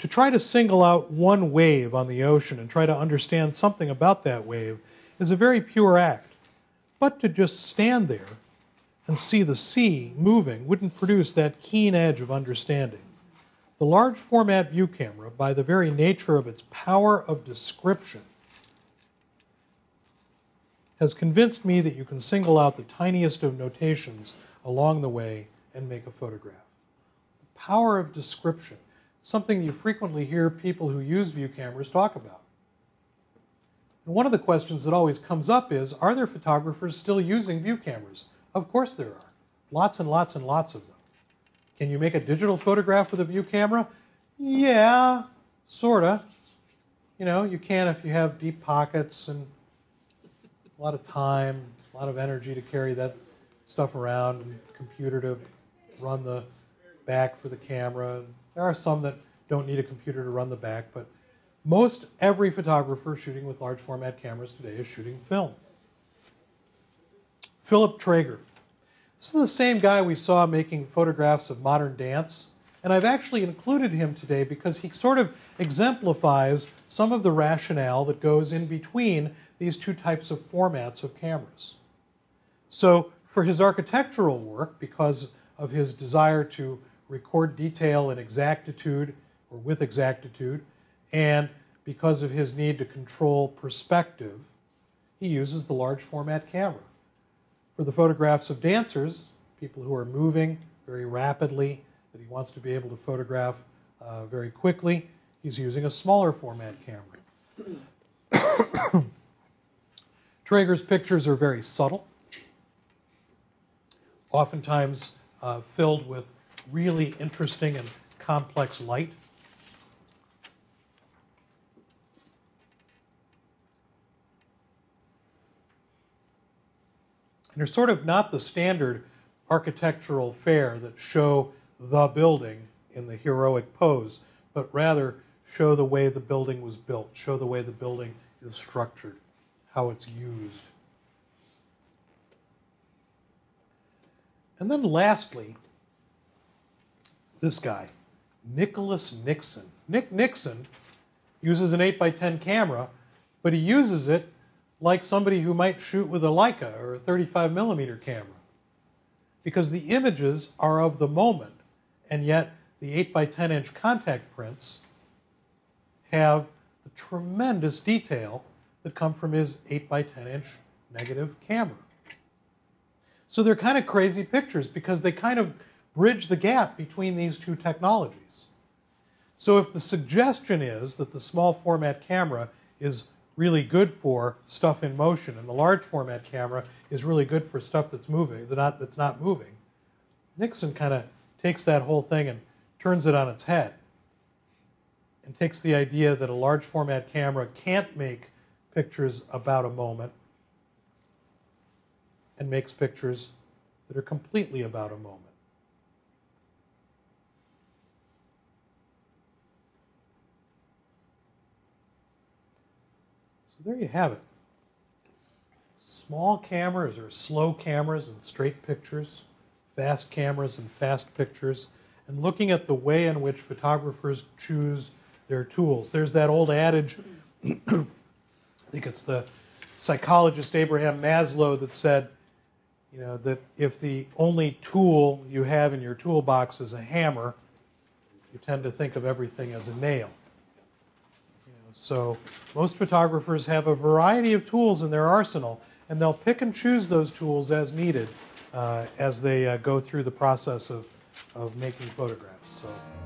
To try to single out one wave on the ocean and try to understand something about that wave is a very pure act, but to just stand there and see the sea moving wouldn't produce that keen edge of understanding. The large format view camera, by the very nature of its power of description, has convinced me that you can single out the tiniest of notations along the way and make a photograph. The power of description, something you frequently hear people who use view cameras talk about. And one of the questions that always comes up is, are there photographers still using view cameras? Of course there are. Lots and lots and lots of them. Can you make a digital photograph with a view camera? Yeah, sorta. You know, you can if you have deep pockets and a lot of time, a lot of energy to carry that stuff around, and a computer to run the back for the camera. There are some that don't need a computer to run the back, but most every photographer shooting with large format cameras today is shooting film. Philip Trager. This is the same guy we saw making photographs of modern dance, and I've actually included him today because he sort of exemplifies some of the rationale that goes in between these two types of formats of cameras. So for his architectural work, because of his desire to record detail in exactitude or with exactitude, and because of his need to control perspective, he uses the large format camera. For the photographs of dancers, people who are moving very rapidly, that he wants to be able to photograph uh, very quickly, he's using a smaller format camera. Trager's pictures are very subtle, oftentimes uh, filled with really interesting and complex light. They're sort of not the standard architectural fare that show the building in the heroic pose, but rather show the way the building was built, show the way the building is structured, how it's used. And then lastly, this guy, Nicholas Nixon. Nick Nixon uses an eight by ten camera, but he uses it like somebody who might shoot with a Leica or a thirty-five millimeter camera, because the images are of the moment, and yet the eight by ten inch contact prints have the tremendous detail that come from his eight by ten inch negative camera. So they're kind of crazy pictures because they kind of bridge the gap between these two technologies. So if the suggestion is that the small format camera is really good for stuff in motion, and the large format camera is really good for stuff that's moving, that's not moving, Nixon kind of takes that whole thing and turns it on its head, and takes the idea that a large format camera can't make pictures about a moment, and makes pictures that are completely about a moment. So there you have it. Small cameras or slow cameras and straight pictures, fast cameras and fast pictures, and looking at the way in which photographers choose their tools. There's that old adage, I think it's the psychologist Abraham Maslow that said, you know, that if the only tool you have in your toolbox is a hammer, you tend to think of everything as a nail. You know, so most photographers have a variety of tools in their arsenal, and they'll pick and choose those tools as needed uh, as they uh, go through the process of, of making photographs. So.